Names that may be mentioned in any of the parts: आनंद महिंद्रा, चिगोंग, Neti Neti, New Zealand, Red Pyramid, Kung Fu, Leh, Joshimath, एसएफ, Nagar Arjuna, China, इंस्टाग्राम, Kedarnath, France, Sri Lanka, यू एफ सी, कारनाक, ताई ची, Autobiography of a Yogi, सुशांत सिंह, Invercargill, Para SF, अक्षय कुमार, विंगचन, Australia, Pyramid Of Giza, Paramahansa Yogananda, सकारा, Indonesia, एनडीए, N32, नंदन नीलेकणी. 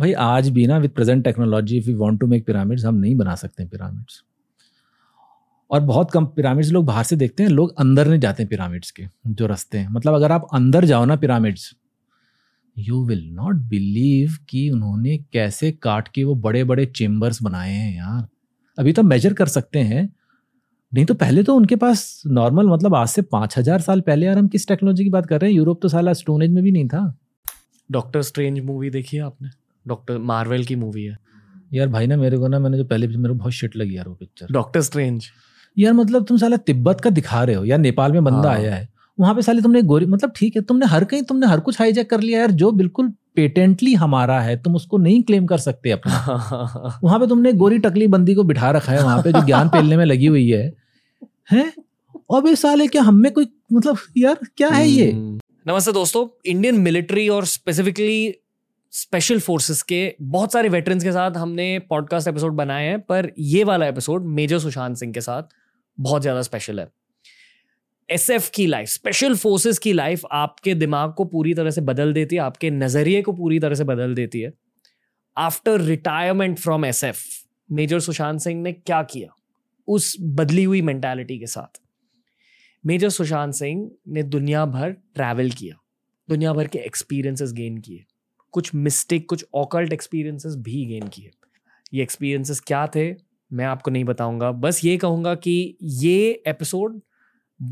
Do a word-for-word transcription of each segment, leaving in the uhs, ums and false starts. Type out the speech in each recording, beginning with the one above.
भाई आज भी ना with present technology if we want to make pyramids, हम नहीं बना सकते पिरामिड्स। और बहुत कम पिरामिड्स लोग बाहर से देखते हैं, लोग अंदर नहीं जाते हैं पिरामिड्स के जो रास्ते हैं। मतलब अगर आप अंदर जाओ ना pyramids, you will not believe कि उन्होंने कैसे काट के वो बड़े बड़े चेम्बर्स बनाए हैं यार। अभी तो मेजर कर सकते हैं, नहीं तो पहले तो उनके पास नॉर्मल, मतलब आज से पाँच हज़ार साल पहले, यार हम किस टेक्नोलॉजी की बात कर रहे हैं। यूरोप तो साला स्टोन एज में भी नहीं था। डॉक्टर स्ट्रेंज मूवी देखी है आपने? डॉक्टर मार्वल की मूवी है यार। भाई ना मेरे को ना, मैंने जो पहले मेरे को बहुत शिट लगी यार वो पिक्चर डॉक्टर स्ट्रेंज यार। मतलब तुम साला तिब्बत का दिखा रहे हो यार, नेपाल में बंदा आया है वहाँ पे साले तुमने गोरी, मतलब ठीक है तुमने हर कहीं तुमने हर कुछ हाईजैक कर लिया यार, जो बिल्कुल पेटेंटली हमारा है तुम उसको नहीं क्लेम कर सकते अपना। वहाँ पे तुमने गोरी टकली बंदी को बिठा रखा है वहाँ पे जो ज्ञान फैलने में लगी हुई है, हैं? अब ये साले क्या हम में कोई, मतलब यार क्या है ये। नमस्ते दोस्तों, इंडियन मिलिट्री और स्पेसिफिकली स्पेशल फोर्सेस के बहुत सारे वेटरन्स के साथ हमने पॉडकास्ट एपिसोड बनाए हैं, पर ये वाला एपिसोड मेजर सुशांत सिंह के साथ बहुत ज़्यादा स्पेशल है। एसएफ की लाइफ, स्पेशल फोर्सेस की लाइफ आपके दिमाग को पूरी तरह से बदल देती है, आपके नज़रिए को पूरी तरह से बदल देती है। After retirement from एसएफ major सुशांत सिंह ने क्या किया उस बदली हुई मेंटालिटी के साथ। मेजर सुशांत सिंह ने दुनिया भर ट्रैवल किया, दुनिया भर के एक्सपीरियंसेस गेन किए, कुछ मिस्टिक कुछ ऑकल्ट एक्सपीरियंसेस भी गेन किए। ये एक्सपीरियंसेस क्या थे मैं आपको नहीं बताऊंगा, बस ये कहूंगा कि ये एपिसोड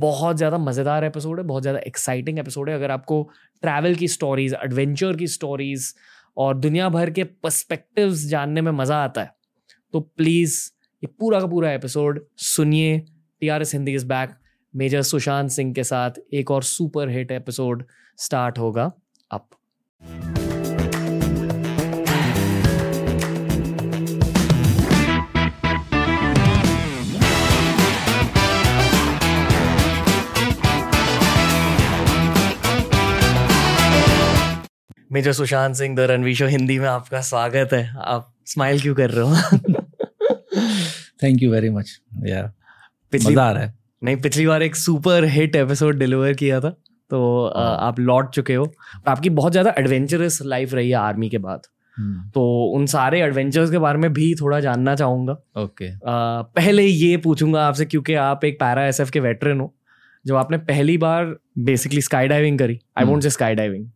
बहुत ज़्यादा मज़ेदार एपिसोड है, बहुत ज़्यादा एक्साइटिंग एपिसोड है। अगर आपको ट्रैवल की स्टोरीज, एडवेंचर की स्टोरीज और दुनिया भर के पर्सपेक्टिव्स जानने में मज़ा आता है तो प्लीज़ ये पूरा का पूरा एपिसोड सुनिए। T R S Hindi is back, major सुशांत सिंह के साथ एक और सुपर हिट एपिसोड स्टार्ट होगा अब। Major सुशांत सिंह the Ranveer show Hindi में आपका स्वागत है। आप स्माइल क्यों कर रहे हो? थैंक यू वेरी मच यार, मजा आ रहा है। नहीं, पिछली बार एक सुपर हिट एपिसोड डिलीवर किया था तो आ, आप लौट चुके हो। आपकी बहुत ज़्यादा एडवेंचरस लाइफ रही है आर्मी के बाद, तो उन सारे एडवेंचर्स के बारे में भी थोड़ा जानना चाहूँगा। Okay okay. पहले ये पूछूंगा आपसे, क्योंकि आप एक पैरा एसएफ के वेटरन हो, जब आपने पहली बार बेसिकली स्काई डाइविंग करी, I won't say sky diving,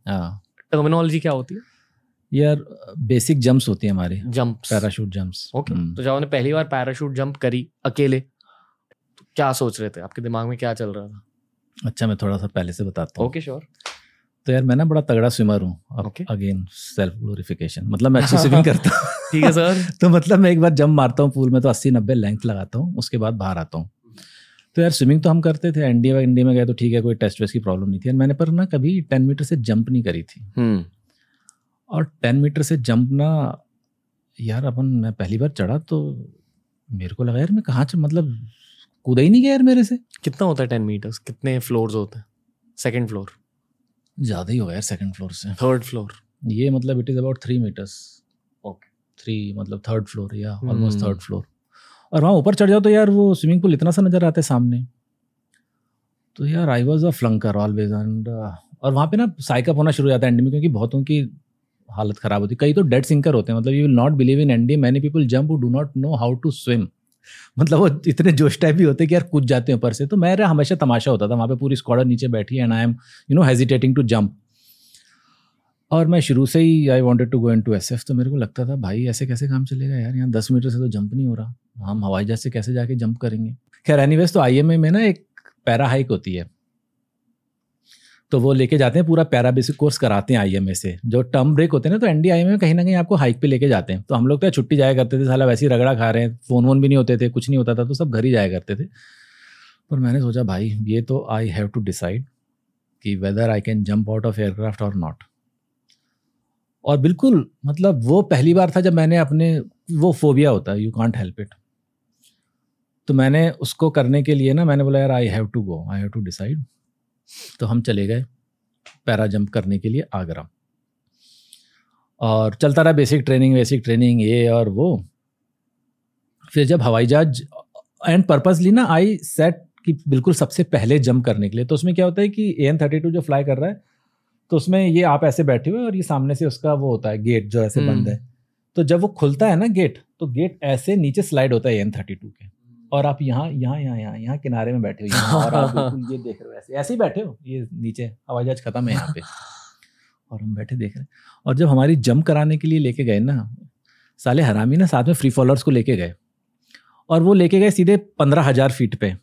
terminology क्या होती है यार? बेसिक जंप्स होती है हमारे, जंप्स, पैराशूट जंप्स। ओके, तो जब आपने पहली बार पैराशूट जंप करी अकेले, तो क्या सोच रहे थे, आपके दिमाग में क्या चल रहा था? अच्छा, मैं थोड़ा सा पहले से बताता हूँ। Okay sure. तो यार मैं ना बड़ा तगड़ा स्विमर हूँ, अगेन सेल्फ ग्लोरिफिकेशन, मतलब मैं अच्छी स्विमिंग करता हूँ। ठीक है सर। तो मतलब मैं एक बार जंप मारता हूँ पूल में तो अस्सी नब्बे लेंथ लगाता हूँ, उसके बाद बाहर आता हूँ। तो यार स्विमिंग तो हम करते थे, एनडीए व एनडीए में गए तो ठीक है, कोई टेस्ट वेस्ट की प्रॉब्लम नहीं थी। और मैंने पर ना कभी टेन मीटर से जंप नहीं करी थी। hmm. और टेन मीटर से जंप ना यार, अपन मैं पहली बार चढ़ा तो मेरे को लगा यार मैं कहाँ, मतलब कूदा ही नहीं गया यार मेरे से। कितना होता है टेन मीटर्स, कितने फ्लोर्स होते हैं? सेकेंड फ्लोर ज़्यादा ही होगा यार, सेकेंड फ्लोर से थर्ड फ्लोर ये, मतलब it is about three metres. Okay three, मतलब थर्ड फ्लोर या ऑलमोस्ट थर्ड फ्लोर। और वहाँ ऊपर चढ़ जाओ तो यार वो स्विमिंग पूल इतना सा नज़र आता है सामने। तो यार I was a फ्लंकर always and, और वहाँ पे ना साइकअप होना शुरू हो जाता है एनडी में, क्योंकि बहुतों की हालत ख़राब होती है। कई तो डेड सिंकर होते हैं, मतलब you will not believe in and many people jump who do not know how to swim. मतलब वो इतने जोश टाइप भी होते हैं कि यार कूद जाते हैं ऊपर से। तो मेरा हमेशा तमाशा होता था वहाँ पे, पूरी स्क्वाड नीचे बैठी है and I am you know hesitating to jump. और मैं शुरू से ही I wanted to go into S F. तो मेरे को लगता था भाई ऐसे कैसे काम चलेगा यार, यहाँ दस मीटर से तो जंप नहीं हो रहा, हम हवाई जहाज से कैसे जाके जंप करेंगे। खैर एनीवेज, तो आईएमए में ना एक पैरा हाइक होती है, तो वो लेके जाते हैं, पूरा पैरा बेसिक कोर्स कराते हैं आईएमए से। जो टर्म ब्रेक होते हैं ना, तो एनडी आईएमए में कहीं ना कहीं आपको हाइक पे लेके जाते हैं। तो हम लोग तो छुट्टी जाया करते थे, साला वैसे ही रगड़ा खा रहे हैं, फोन वोन भी नहीं होते थे, कुछ नहीं होता था, तो सब घर ही जाया करते थे। पर मैंने सोचा भाई ये तो आई हैव टू डिसाइड कि whether I can jump out of aircraft और नॉट। और बिल्कुल मतलब वो पहली बार था जब मैंने अपने, वो फोबिया होता है, यू कांट हेल्प इट। तो मैंने उसको करने के लिए ना, मैंने बोला यार I have to go, I have to decide. तो हम चले गए पैरा जंप करने के लिए आगरा, और चलता रहा बेसिक ट्रेनिंग बेसिक ट्रेनिंग ये और वो। फिर जब हवाई जहाज, एंड पर्पसली ना आई सेट कि बिल्कुल सबसे पहले जंप करने के लिए। तो उसमें क्या होता है कि एन थर्टी टू जो फ्लाई कर रहा है तो उसमें ये आप ऐसे बैठे हुए और ये सामने से उसका वो होता है गेट जो ऐसे बंद है, तो जब वो खुलता है ना गेट, तो गेट ऐसे नीचे स्लाइड होता है एन थर्टी टू के, और आप यहाँ यहाँ यहाँ यहाँ यहाँ किनारे में बैठे हो और आप बिल्कुल ये देख रहे हो, ऐसे ऐसे ही बैठे हो, ये नीचे हवाई जहाज खत्म है यहाँ पे, और हम बैठे देख रहे हैं। और जब हमारी जंप कराने के लिए लेके गए ना साले हरामी ना, साथ में फ्री फॉलोअर्स को लेके गए, और वो लेके गए सीधे पंद्रह हज़ार फीट पे,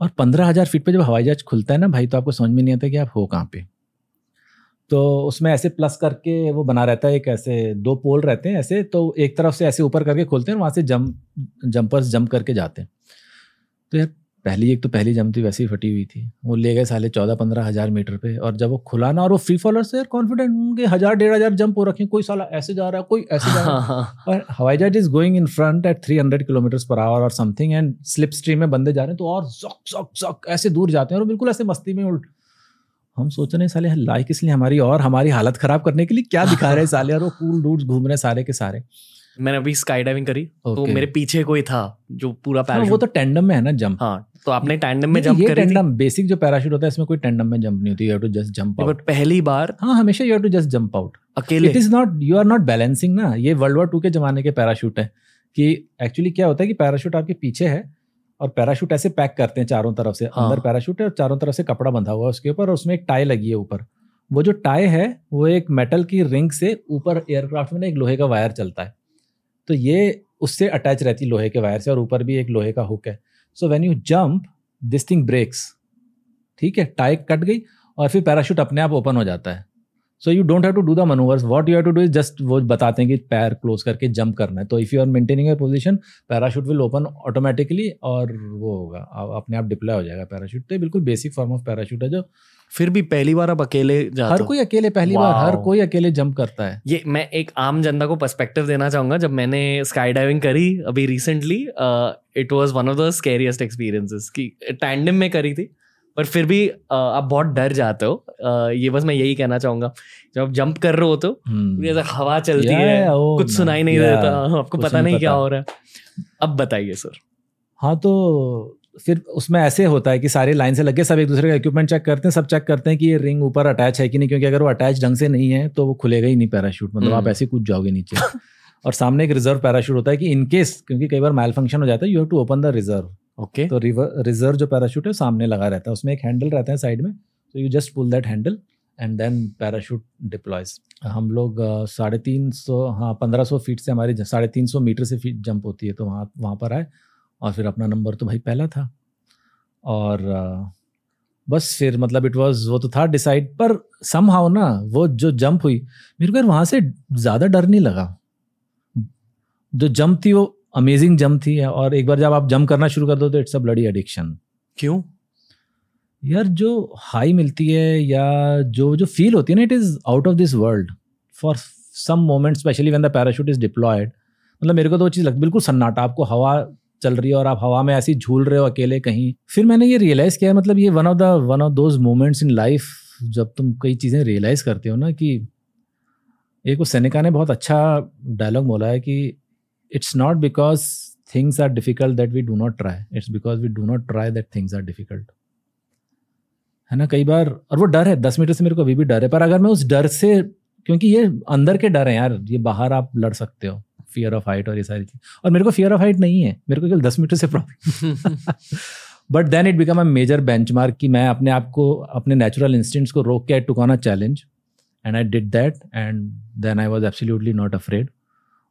और पंद्रह हज़ार फीट पे जब हवाई जहाज खुलता है ना भाई, तो आपको समझ में नहीं आता कि आप हो कहाँ पे। तो उसमें ऐसे प्लस करके वो बना रहता है, एक ऐसे दो पोल रहते हैं ऐसे, तो एक तरफ से ऐसे ऊपर करके खोलते हैं, वहाँ से जंप जंपर्स जंप करके जाते हैं। तो यार पहली एक तो पहली जंप थी वैसे ही फटी हुई थी, वो ले गए साले चौदह पंद्रह हज़ार मीटर पे, और जब वो खुला ना, और वो फ्री फॉलोअर्स से यार कॉन्फिडेंट उनके हज़ार डेढ़ हज़ार जंप हो रखे, कोई साला ऐसे जा रहा है, कोई ऐसे जा रहा है, और हवाई जहाज is going in front at three hundred kilometres per hour और समथिंग, एंड स्लिप स्ट्रीम में बंदे जा रहे हैं, तो और जॉक जॉक जॉक ऐसे दूर जाते हैं, और बिल्कुल ऐसे मस्ती में उल्ट। हम सोच रहे हैं साले लाइक इसलिए हमारी और हमारी हालत खराब करने के लिए क्या दिखा रहे हैं साले, और वो कूल डूड्स घूम रहे हैं सारे के सारे। मैंने अभी स्काई डाइविंग करी okay. तो मेरे पीछे कोई था जो पूरा पैराशूट, वो तो टैंडम में है ना जंप। हाँ, तो आपने टैंडम में जंप करी थी। बेसिक जो पैराशूट होता है इसमें कोई टैंडम में जंप नहीं होती, you have to just jump out. But पहली बार हाँ, हमेशा you have to just jump out अकेले, it is not, you are not balancing ना। ये वर्ल्ड वॉर टू के जमाने के पैराशूट है कि एक्चुअली क्या होता है कि पैराशूट आपके पीछे है और पैराशूट ऐसे पैक करते हैं चारों तरफ से, अंदर पैराशूट है और चारों तरफ से कपड़ा बंधा हुआ है उसके ऊपर, और उसमें एक टाई लगी है ऊपर। वो जो टाई है वो एक मेटल की रिंग से ऊपर एयरक्राफ्ट में ना एक लोहे का वायर चलता है, तो ये उससे अटैच रहती है लोहे के वायर से, और ऊपर भी एक लोहे का हुक है। So when you jump this thing breaks, ठीक है, टाई कट गई और फिर पैराशूट अपने आप ओपन हो जाता है। So you don't have to do the manoeuvres, what you have to do is just, वो बताते हैं कि पैर क्लोज करके जंप करना है। तो if you are maintaining your position, parachute will open automatically और वो होगा अपने आप डिप्लॉय हो जाएगा पैराशूट। तो बिल्कुल बेसिक फॉर्म ऑफ पैराशूट है। जो फिर भी पहली बार आप अकेले जाते, हर कोई अकेले पहली बार हर कोई अकेले जंप करता है। ये मैं एक आम जनता को पर्सपेक्टिव देना चाहूँगा, जब मैंने स्काई डाइविंग करी अभी recently, it was one of the scariest experiences कि टैंडम में करी थी, पर फिर भी आप बहुत डर जाते हो। ये बस मैं यही कहना चाहूंगा, जब आप जंप कर रहे हो तो जैसे हवा चलती है, कुछ सुनाई नहीं देता, आपको पता नहीं क्या हो रहा है। अब बताइए सर। हाँ, तो फिर उसमें ऐसे होता है कि सारे लाइन से लग के सब एक दूसरे का इक्विपमेंट चेक करते हैं, सब चेक करते हैं कि ये रिंग ऊपर अटैच है कि नहीं, क्योंकि अगर वो अटैच ढंग से नहीं है तो वो खुलेगा ही नहीं पैराशूट, मतलब आप ऐसे कूद जाओगे नीचे। और सामने एक रिजर्व पैराशूट होता है कि इनकेस, क्योंकि कई बार मैल फंक्शन हो जाता है, you have to open the reserve. Okay, तो रिजर्व जो पैराशूट है सामने लगा रहता है, उसमें एक हैंडल रहता है साइड में, so you just pull that handle and then parachute deploys. हम लोग साढ़े तीन सौ हाँ पंद्रह सौ फीट से, हमारे साढ़े तीन सौ मीटर से फीट जंप होती है, तो वहाँ वहाँ पर आए और फिर अपना नंबर तो भाई पहला था, और बस फिर मतलब इट वाज, वो तो था डिसाइड, पर समहाउ ना वो जो जंप हुई मेरे को यार वहाँ से ज़्यादा डर नहीं लगा। जो जंप थी वो अमेजिंग जंप थी, और एक बार जब आप जंप करना शुरू कर दो तो इट्स अ ब्लडी एडिक्शन। क्यों यार, जो हाई मिलती है या जो जो फील होती है ना, it is out of this world for some moment, specially when the parachute is deployed. मतलब मेरे को तो वो चीज़ लग, बिल्कुल सन्नाटा, आपको हवा चल रही है और आप हवा में ऐसे झूल रहे हो अकेले कहीं। फिर मैंने ये रियलाइज़ किया, मतलब ये one of the one of those moments in life जब तुम कई चीज़ें रियलाइज़ करते हो ना। कि एक वो सेनेका ने बहुत अच्छा डायलॉग बोला है कि it's not because things are difficult that we do not try, it's because we do not try that things are difficult, है ना। कई बार, और वो डर है, दस मीटर से मेरे को अभी भी डर है, पर अगर मैं उस डर से, क्योंकि ये अंदर के डर है यार, ये बाहर आप लड़ सकते हो, फियर ऑफ हाइट और ये सारी चीज़, और मेरे को फियर ऑफ हाइट नहीं है, मेरे को केवल दस मीटर से problem. But then it become a major benchmark कि मैं अपने आप को, अपने नेचुरल इंस्टिंक्ट्स को रोक के I took on a challenge and I did that and then I was absolutely not afraid.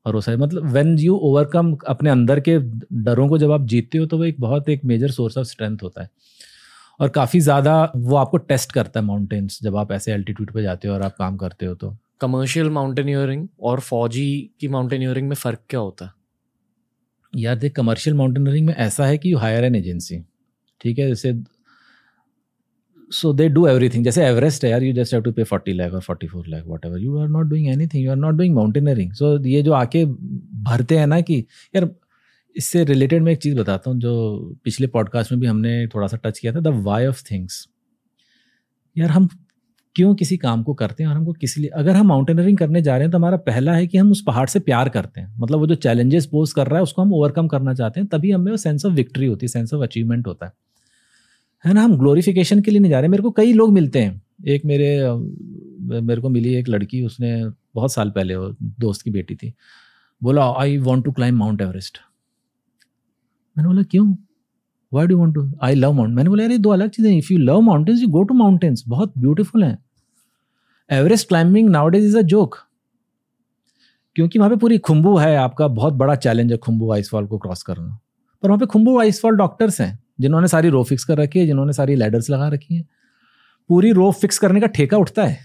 और वो सारी, मतलब व्हेन यू ओवरकम अपने अंदर के डरों को, जब आप जीतते हो तो वो एक बहुत एक मेजर सोर्स ऑफ स्ट्रेंथ होता है, और काफ़ी ज़्यादा वो आपको टेस्ट करता है माउंटेन्स, जब आप ऐसे एल्टीट्यूड पे जाते हो और आप काम करते हो। तो कमर्शियल माउंटेनियरिंग और फौजी की माउंटेनियरिंग में फ़र्क क्या होता है? यार देख, कमर्शियल माउंटेनियरिंग में ऐसा है कि यू हायर एन एजेंसी, ठीक है, जैसे सो दे डू एवरीथिंग। जैसे एवरेस्ट है यार, you just have to pay forty lakh और forty four lakh whatever, you are not doing anything, you are not doing mountaineering. So ये जो आके भरते हैं ना, कि यार इससे रिलेटेड मैं एक चीज़ बताता हूँ जो पिछले पॉडकास्ट में भी हमने थोड़ा सा टच किया था, द वाई ऑफ थिंग्स। यार हम क्यों किसी काम को करते हैं, और हमको किस लिए, अगर हम माउंटेनियरिंग करने जा रहे हैं तो हमारा पहला है कि हम उस पहाड़ से प्यार करते हैं, मतलब वो जो चैलेंजेस पोज कर रहा है उसको हम ओवरकम करना चाहते हैं, तभी हमें वो सेंस ऑफ विक्ट्री होती है, सेंस ऑफ अचीवमेंट होता है है ना, हम ग्लोरिफिकेशन के लिए नहीं जा रहे। मेरे को कई लोग मिलते हैं, एक मेरे मेरे को मिली एक लड़की, उसने बहुत साल पहले, वो दोस्त की बेटी थी, बोला I want to climb mount Everest. मैंने बोला क्यों, why do want to? I love mount. मैंने बोला यार ये दो अलग चीज़ें, if you love mountains you go to mountains, बहुत ब्यूटीफुल हैं। Everest climbing nowadays is a joke, क्योंकि वहाँ पे पूरी खुम्बू है, आपका बहुत बड़ा चैलेंज है खुम्बू आइसफॉल को क्रॉस करना। पर वहाँ पे खुम्बू आइसफॉल डॉक्टर्स हैं जिन्होंने सारी रो फिक्स कर रखी है, जिन्होंने सारी लैडर्स लगा रखी है, पूरी रो फिक्स करने का ठेका उठता है।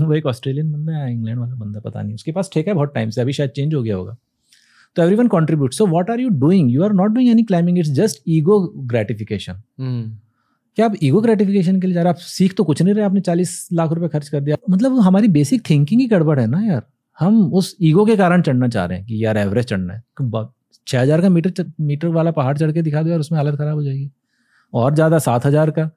वो एक ऑस्ट्रेलियन बंदा है, इंग्लैंड वाला बंदा, पता नहीं, उसके पास ठेका है बहुत टाइम से, अभी शायद चेंज हो गया होगा। तो everyone contribute. So what are you doing? You are not doing any climbing, it's just ego gratification. क्या आप ईगो ग्रेटिफिकेशन के लिए जा रहे, आप सीख तो कुछ नहीं रहे, आपने चालीस लाख रुपए खर्च कर दिया। मतलब हमारी बेसिक थिंकिंग ही गड़बड़ है ना यार। हम उस ईगो के कारण चढ़ना चाह रहे हैं कि यार एवरेस्ट चढ़ना है, छः हज़ार का मीटर मीटर वाला पहाड़ चढ़ के दिखा दो यार, उसमें हालत ख़राब हो जाएगी। और ज़्यादा सात हज़ार का।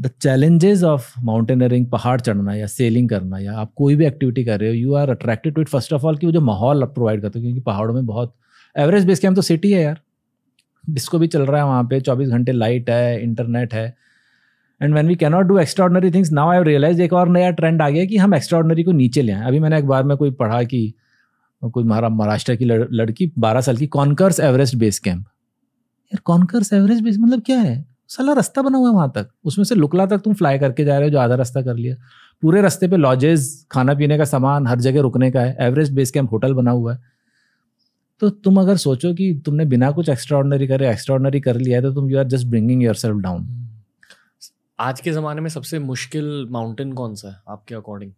द चैलेंजेस ऑफ माउंटेनियरिंग, पहाड़ चढ़ना या सेलिंग करना या आप कोई भी एक्टिविटी कर रहे हो, you are attracted to it first of all, कि वो जो माहौल आप प्रोवाइड करते हो, क्योंकि पहाड़ों में बहुत, एवरेस्ट बेस कैम्प तो सिटी है यार, डिस्को भी चल रहा है वहाँ पे, चौबीस घंटे लाइट है, इंटरनेट है। And when we can not do extraordinary things, now I have realise एक और नया ट्रेंड आ गया कि हम एक्स्ट्राऑर्डिनरी को नीचे ले आए। अभी मैंने एक बार में कोई पढ़ा कि कोई महाराष्ट्र की लड़, लड़की बारह साल की, कॉन्कर्स एवरेस्ट बेस कैंप। यार कॉन्कर्स एवरेस्ट बेस मतलब क्या है? साला रास्ता बना हुआ है वहाँ तक, उसमें से लुकला तक तुम फ्लाई करके जा रहे हो, जो आधा रास्ता कर लिया। पूरे रास्ते पे लॉजेस, खाना पीने का सामान, हर जगह रुकने का है। एवरेस्ट बेस कैंप होटल बना हुआ है। तो तुम अगर सोचो कि तुमने बिना कुछ एक्स्ट्राऑर्डिनरी करे एक्स्ट्राऑर्डिनरी कर लिया है, तो तुम you are just bringing yourself down. आज के ज़माने में सबसे मुश्किल माउंटेन कौन सा है आपके अकॉर्डिंग?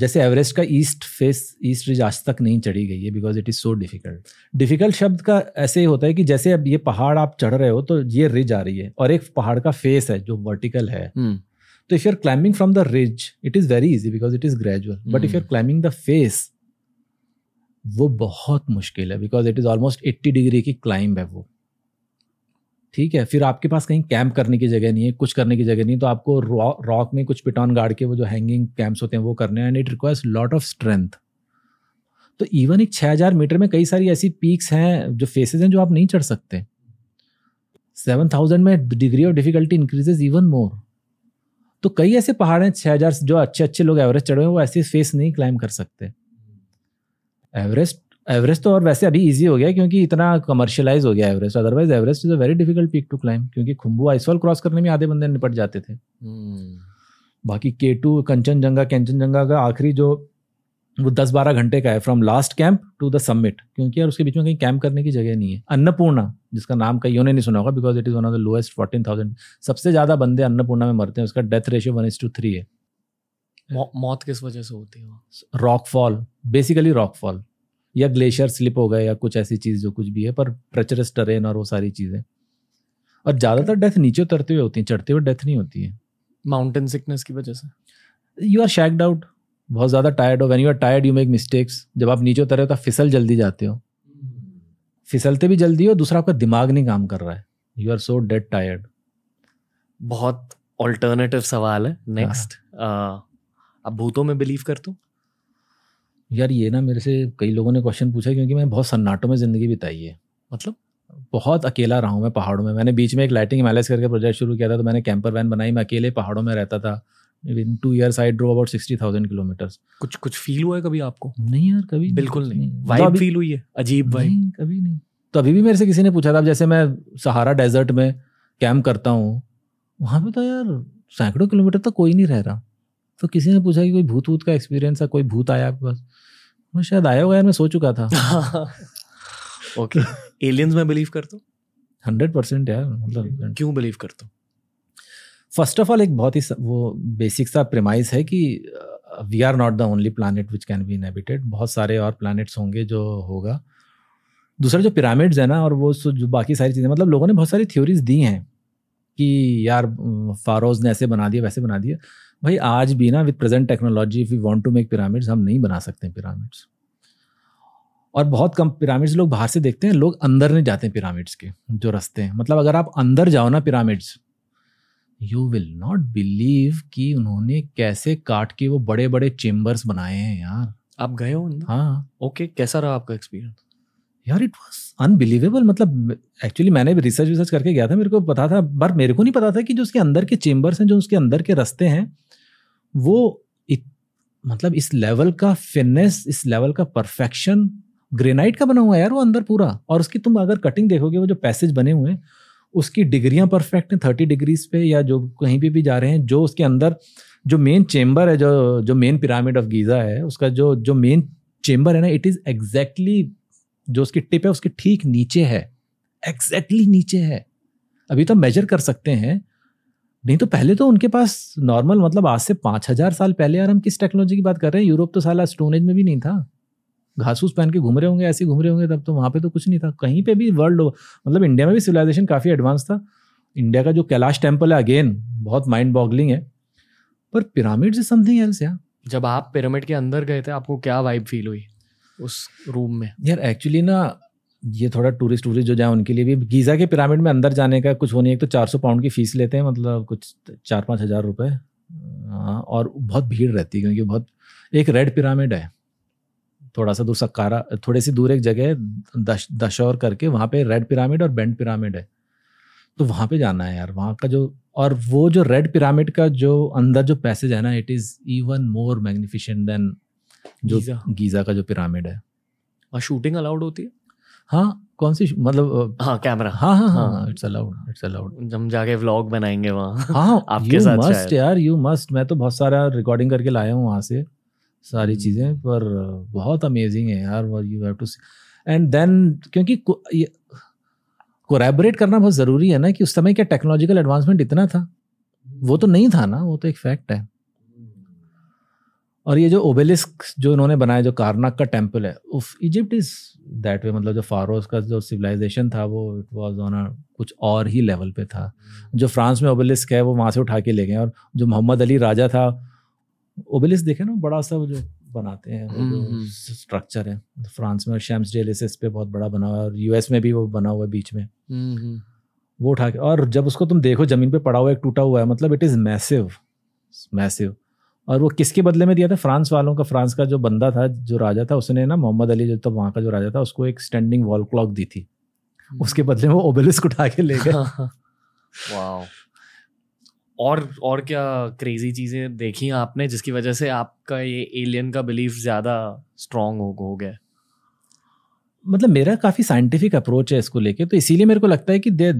जैसे एवरेस्ट का ईस्ट फेस, ईस्ट रिज आज तक नहीं चढ़ी गई है, because it is so difficult. Difficult शब्द का ऐसे ही होता है कि जैसे अब ये पहाड़ आप चढ़ रहे हो तो ये रिज आ रही है, और एक पहाड़ का फेस है जो वर्टिकल है। hmm. तो if you are climbing from the ridge it is very easy because it is gradual, but if you are climbing the face वो बहुत मुश्किल है, because it is almost eighty degree की climb है वो। ठीक है, फिर आपके पास कहीं कैंप करने की जगह नहीं है, कुछ करने की जगह नहीं, तो आपको रॉक में कुछ पिटॉन गाड़ के वो जो हैंगिंग कैंप्स होते हैं वो करने हैं। And it requires lot of strength. तो इवन एक छह हज़ार मीटर में कई सारी ऐसी पीक्स हैं जो फेसेस हैं जो आप नहीं चढ़ सकते। सात हज़ार में degree of difficulty increases even more. तो कई ऐसे पहाड़ हैं छह हज़ार जो अच्छे अच्छे लोग एवरेस्ट चढ़े हुए, वो ऐसे फेस नहीं क्लाइम कर सकते। एवरेस्ट एवरेस्ट तो और वैसे अभी इजी हो गया क्योंकि इतना कमर्शियलाइज हो गया Everest, otherwise Everest is a very difficult peak to climb, क्योंकि खुम्बू आइसफॉल क्रॉस करने में आधे बंदे निपट जाते थे। hmm. बाकी के टू कंचनजंगा कंचनजंगा का आखिरी जो वो दस बारह घंटे का है, from last camp to the summit, क्योंकि यार उसके बीच में कहीं कैंप करने की जगह नहीं है। अन्नपूर्णा, जिसका नाम कईयों ने नहीं सुना होगा because it is one of the lowest, fourteen thousand, सबसे ज्यादा बंदे अन्नपूर्णा में मरते हैं, उसका death ratio one is to three है। मौत किस वजह से होती है? रॉकफॉल, बेसिकली रॉकफॉल या ग्लेशियर स्लिप हो गए या कुछ ऐसी चीज़ जो कुछ भी है, पर प्रेचरस टरेन और वो सारी चीज़ें। और ज़्यादातर डेथ नीचे उतरते हुए होती है, चढ़ते हुए डेथ नहीं होती है। माउंटेन सिकनेस की वजह से यू आर शैक्ड आउट, बहुत ज़्यादा टायर्ड हो। When you are tired you make mistakes. जब आप नीचे उतरे हो तो फिसल जल्दी जाते हो, फिसलते भी जल्दी हो। दूसरा, आपका दिमाग नहीं काम कर रहा है, you are so dead tired. बहुत ऑल्टरनेटिव सवाल है नेक्स्ट। आप भूतों में बिलीव करते हो? यार ये ना मेरे से कई लोगों ने क्वेश्चन पूछा, क्योंकि मैंने बहुत सन्नाटों में ज़िंदगी बिताई है। मतलब बहुत अकेला रहा हूँ मैं पहाड़ों में। मैंने बीच में एक लाइटिंग हिमालयस करके प्रोजेक्ट शुरू किया था, तो मैंने कैंपर वैन बनाई, मैं अकेले पहाड़ों में रहता था। In two years I draw about sixty thousand kilometres. कुछ कुछ फील हुआ है कभी आपको? नहीं यार, कभी बिल्कुल नहीं। वाइब फील हुई है? अजीब वाइब, कभी नहीं। तो अभी भी मेरे से किसी ने पूछा था, जैसे मैं सहारा डेजर्ट में कैंप करता हूँ, वहाँ पर तो यार सैकड़ों किलोमीटर तक कोई नहीं रह रहा। तो किसी ने पूछा कि कोई भूत भूत का एक्सपीरियंस है, कोई भूत आया आपके पास? मैं शायद आया होगा यार, मैं सो चुका था। ओके, एलियंस में बिलीव करता हूँ? हंड्रेड परसेंट यार। मतलब क्यों बिलीव करता हूँ? फर्स्ट ऑफ ऑल एक बहुत ही वो बेसिक सा प्रेमाइस है कि we are not the only planet which can be inhabited. बहुत सारे और प्लानट्स होंगे जो होगा। दूसरा, जो पिरामिड्स है ना और वो जो बाकी सारी चीज़ें, मतलब लोगों ने बहुत सारी थ्योरीज दी हैं कि यार फारोज ने ऐसे बना दिया, वैसे बना दिया। भाई आज भी ना with present technology if we want to make pyramids, हम नहीं बना सकते पिरामिड्स। और बहुत कम पिरामिड्स लोग बाहर से देखते हैं, लोग अंदर नहीं जाते हैं पिरामिड्स के जो रास्ते हैं। मतलब अगर आप अंदर जाओ ना pyramids, you will not believe कि उन्होंने कैसे काट के वो बड़े बड़े चेम्बर्स बनाए हैं यार। आप गए हो ना? हाँ। ओके, कैसा रहा आपका एक्सपीरियंस? यार इट वाज अनबिलीवेबल। मतलब एक्चुअली मैंने भी रिसर्च रिसर्च करके गया था, मेरे को पता था, बट मेरे को नहीं पता था कि जो उसके अंदर के चेम्बर्स हैं, जो उसके अंदर के रास्ते हैं, वो इत, मतलब इस लेवल का फिटनेस, इस लेवल का परफेक्शन, ग्रेनाइट का बना हुआ है यार वो अंदर पूरा। और उसकी तुम अगर कटिंग देखोगे, वो जो पैसेज बने हुए हैं उसकी डिग्रियां परफेक्ट हैं थर्टी डिग्रीज पे, या जो कहीं भी भी जा रहे हैं। जो उसके अंदर जो मेन चेम्बर है, जो जो मेन पिरामिड ऑफ गीज़ा है, उसका जो जो मेन चेम्बर है ना, इट इज़ एग्जैक्टली जो उसकी टिप है उसके ठीक नीचे है, एग्जैक्टली नीचे है। अभी तो मेजर कर सकते हैं, नहीं तो पहले तो उनके पास नॉर्मल, मतलब आज से पाँच हज़ार साल पहले, यार हम किस टेक्नोलॉजी की बात कर रहे हैं। यूरोप तो साला स्टोन एज में भी नहीं था, घासूस पहन के घूम रहे होंगे, ऐसे घूम रहे होंगे तब, तो वहाँ पे तो कुछ नहीं था कहीं पे भी। वर्ल्ड मतलब इंडिया में भी सिविलाइजेशन काफ़ी एडवांस था। इंडिया का जो कैलाश टेम्पल है, अगेन बहुत माइंड बॉगलिंग है, पर पिरामिड इज समथिंग एल्स यार। जब आप पिरामिड के अंदर गए थे, आपको क्या वाइब फील हुई उस रूम में? यार एक्चुअली ना, ये थोड़ा टूरिस्ट टूरिस्ट जो जाए उनके लिए भी, गीज़ा के पिरामिड में अंदर जाने का कुछ वो नहीं है। तो चार सौ पाउंड की फीस लेते हैं, मतलब कुछ चार पाँच हज़ार रुपये, हाँ, और बहुत भीड़ रहती है क्योंकि बहुत। एक रेड पिरामिड है थोड़ा सा दूर, सकारा थोड़ी सी दूर एक जगह दश दशौर करके, वहाँ पे रेड पिरामिड और बेंट पिरामिड है, तो वहाँ पे जाना है यार। वहाँ का जो, और वो जो रेड पिरामिड का जो अंदर जो पैसेज है ना, it is even more magnificent then जो गीज़ा का जो पिरामिड है। और शूटिंग अलाउड होती है? हाँ, कौन सी, मतलब हाँ कैमरा, हाँ हाँ हाँ इट्स अलाउड, इट्स अलाउड। हम जाके व्लॉग बनाएंगे वहाँ, हाँ आपके साथ मस्ट यार, यू मस्ट। मैं तो बहुत सारा रिकॉर्डिंग करके लाया हूँ वहाँ से, सारी hmm. चीज़ें, पर बहुत अमेजिंग है यार। और you have to see and then, क्योंकि कोलैबोरेट करना बहुत ज़रूरी है ना, कि उस समय क्या टेक्नोलॉजिकल एडवांसमेंट इतना था, वो तो नहीं था ना, वो तो एक फैक्ट है। और ये जो ओबेलिस्क जो इन्होंने बनाया, जो कारनाक का टेम्पल है, उफ इजिप्ट इज़ दैट वे। मतलब जो फारोस का जो सिविलाइजेशन था, वो इट वाज ऑन अ कुछ और ही लेवल पे था। जो फ्रांस में ओबेलिस्क है, वो वहाँ से उठा के ले गए। और जो मोहम्मद अली राजा था, ओबेलिस्क देखे ना, बड़ा सा वो जो बनाते हैं, वो जो स्ट्रक्चर है फ्रांस में, और शैम्स डेलिस पे बहुत बड़ा बना हुआ है, और यूएस में भी वो बना हुआ है बीच में, वो उठा के। और जब उसको तुम देखो जमीन पे पड़ा हुआ है, टूटा हुआ है, मतलब इट इज़ मैसिव मैसिव। और वो किसके बदले में दिया था? फ्रांस वालों का। फ्रांस का जो बंदा था, जो राजा था, उसने ना मोहम्मद अली जो तब वहाँ का जो राजा था, उसको एक स्टैंडिंग वॉल क्लॉक दी थी, उसके बदले में वो ओबेलिस्क उठा के ले गए। वाओ। और और क्या क्रेजी चीज़ें देखी हैं आपने जिसकी वजह से आपका ये एलियन का बिलीफ ज़्यादा स्ट्रॉन्ग हो हो गया? मतलब मेरा काफ़ी साइंटिफिक अप्रोच है इसको लेके, तो इसीलिए मेरे को लगता है कि there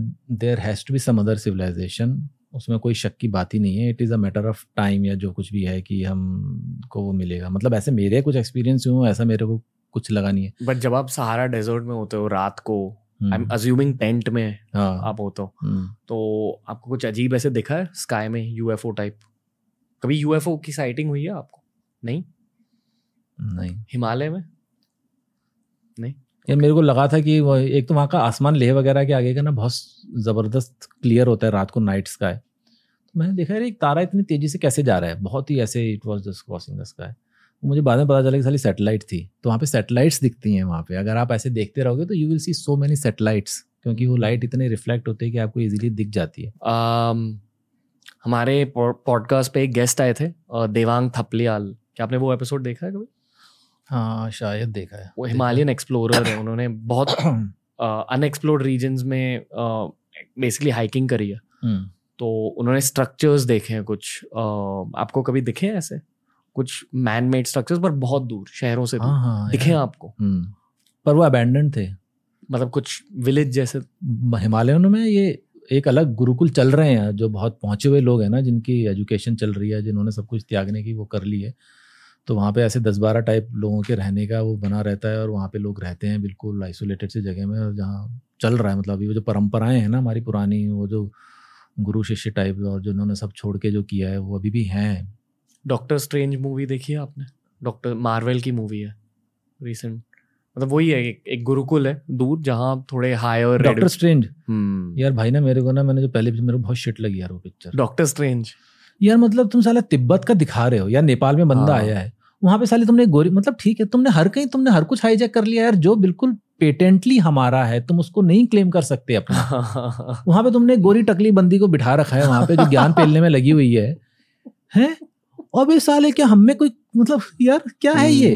there has to be some other civilisation, उसमें कोई शक की बात ही नहीं है। It is a matter of time, या जो कुछ भी है कि हमको वो मिलेगा। मतलब ऐसे मेरे कुछ एक्सपीरियंस हुए, ऐसा मेरे को कुछ लगा नहीं है। बट जब आप सहारा डेजर्ट में होते हो रात को, आई एम अज्यूमिंग टेंट में आप हो, तो तो आपको कुछ अजीब ऐसे दिखा है स्काई में, यूएफओ टाइप? कभी यूएफओ की साइटिंग हुई है आपको? नहीं नहीं हिमालय में नहीं यार। मेरे को लगा था कि वो, एक तो वहाँ का आसमान लेह वगैरह के आगे का ना बहुत ज़बरदस्त क्लियर होता है रात को, नाइट स्काई। तो मैंने देखा यार एक तारा इतनी तेजी से कैसे जा रहा है, बहुत ही ऐसे, it was just crossing the sky. मुझे बाद में पता चला कि साली सैटेलाइट थी। तो वहाँ पे सैटेलाइट्स दिखती हैं, वहाँ पे अगर आप ऐसे देखते रहोगे तो you will see so many satellites, क्योंकि वो लाइट इतने रिफ्लेक्ट होते हैं कि आपको इजीली दिख जाती है। um, हमारे पॉडकास्ट पे एक गेस्ट आए थे, देवांग थपलियाल, क्या आपने वो एपिसोड देखा है कभी? हाँ शायद देखा है। वो हिमालयन एक्सप्लोरर है, उन्होंने बहुत अनएक्सप्लोर्ड रीजन्स में बेसिकली हाइकिंग करी है। तो उन्होंने स्ट्रक्चर्स देखे हैं कुछ, आपको कभी दिखे हैं ऐसे कुछ मैन मेड स्ट्रक्चर्स, पर बहुत दूर शहरों से दूर दिखे आपको? पर वो अबैंडन थे, मतलब कुछ विलेज जैसे। हिमालयों में ये एक अलग गुरुकुल चल रहे हैं, जो बहुत पहुंचे हुए लोग हैं ना, जिनकी एजुकेशन चल रही है, जिन्होंने सब कुछ त्यागने की वो कर ली है। तो वहाँ पे ऐसे दस बारह टाइप लोगों के रहने का वो बना रहता है, और वहाँ पे लोग रहते हैं बिल्कुल आइसोलेटेड से जगह में, और जहाँ चल रहा है, मतलब अभी वो जो परंपराएं हैं ना हमारी पुरानी, वो जो गुरु शिष्य टाइप, और जो उन्होंने सब छोड़ के जो किया है वो अभी भी हैं। डॉक्टर स्ट्रेंज मूवी देखी है आपने? डॉक्टर मार्वल की मूवी है रिसेंट, मतलब वही है, एक, एक गुरुकुल है दूर जहाँ थोड़े हायर। डॉक्टर स्ट्रेंज यार भाई ना, मेरे को ना, मैंने जो पहले मेरे को बहुत शिट लगी यार वो पिक्चर डॉक्टर स्ट्रेंज। यार मतलब तुम साला तिब्बत का दिखा रहे हो यार, नेपाल में बंदा आया है, वहाँ पे साले तुमने गोरी, मतलब ठीक है तुमने हर कहीं तुमने हर कुछ हाईजैक कर लिया यार, जो बिल्कुल पेटेंटली हमारा है, तुम उसको नहीं क्लेम कर सकते अपना। वहाँ पे तुमने गोरी टकली बंदी को बिठा रखा है वहाँ पे, जो ज्ञान पेलने में लगी हुई है, है? अब ये साले क्या हम में कोई, मतलब यार क्या है ये,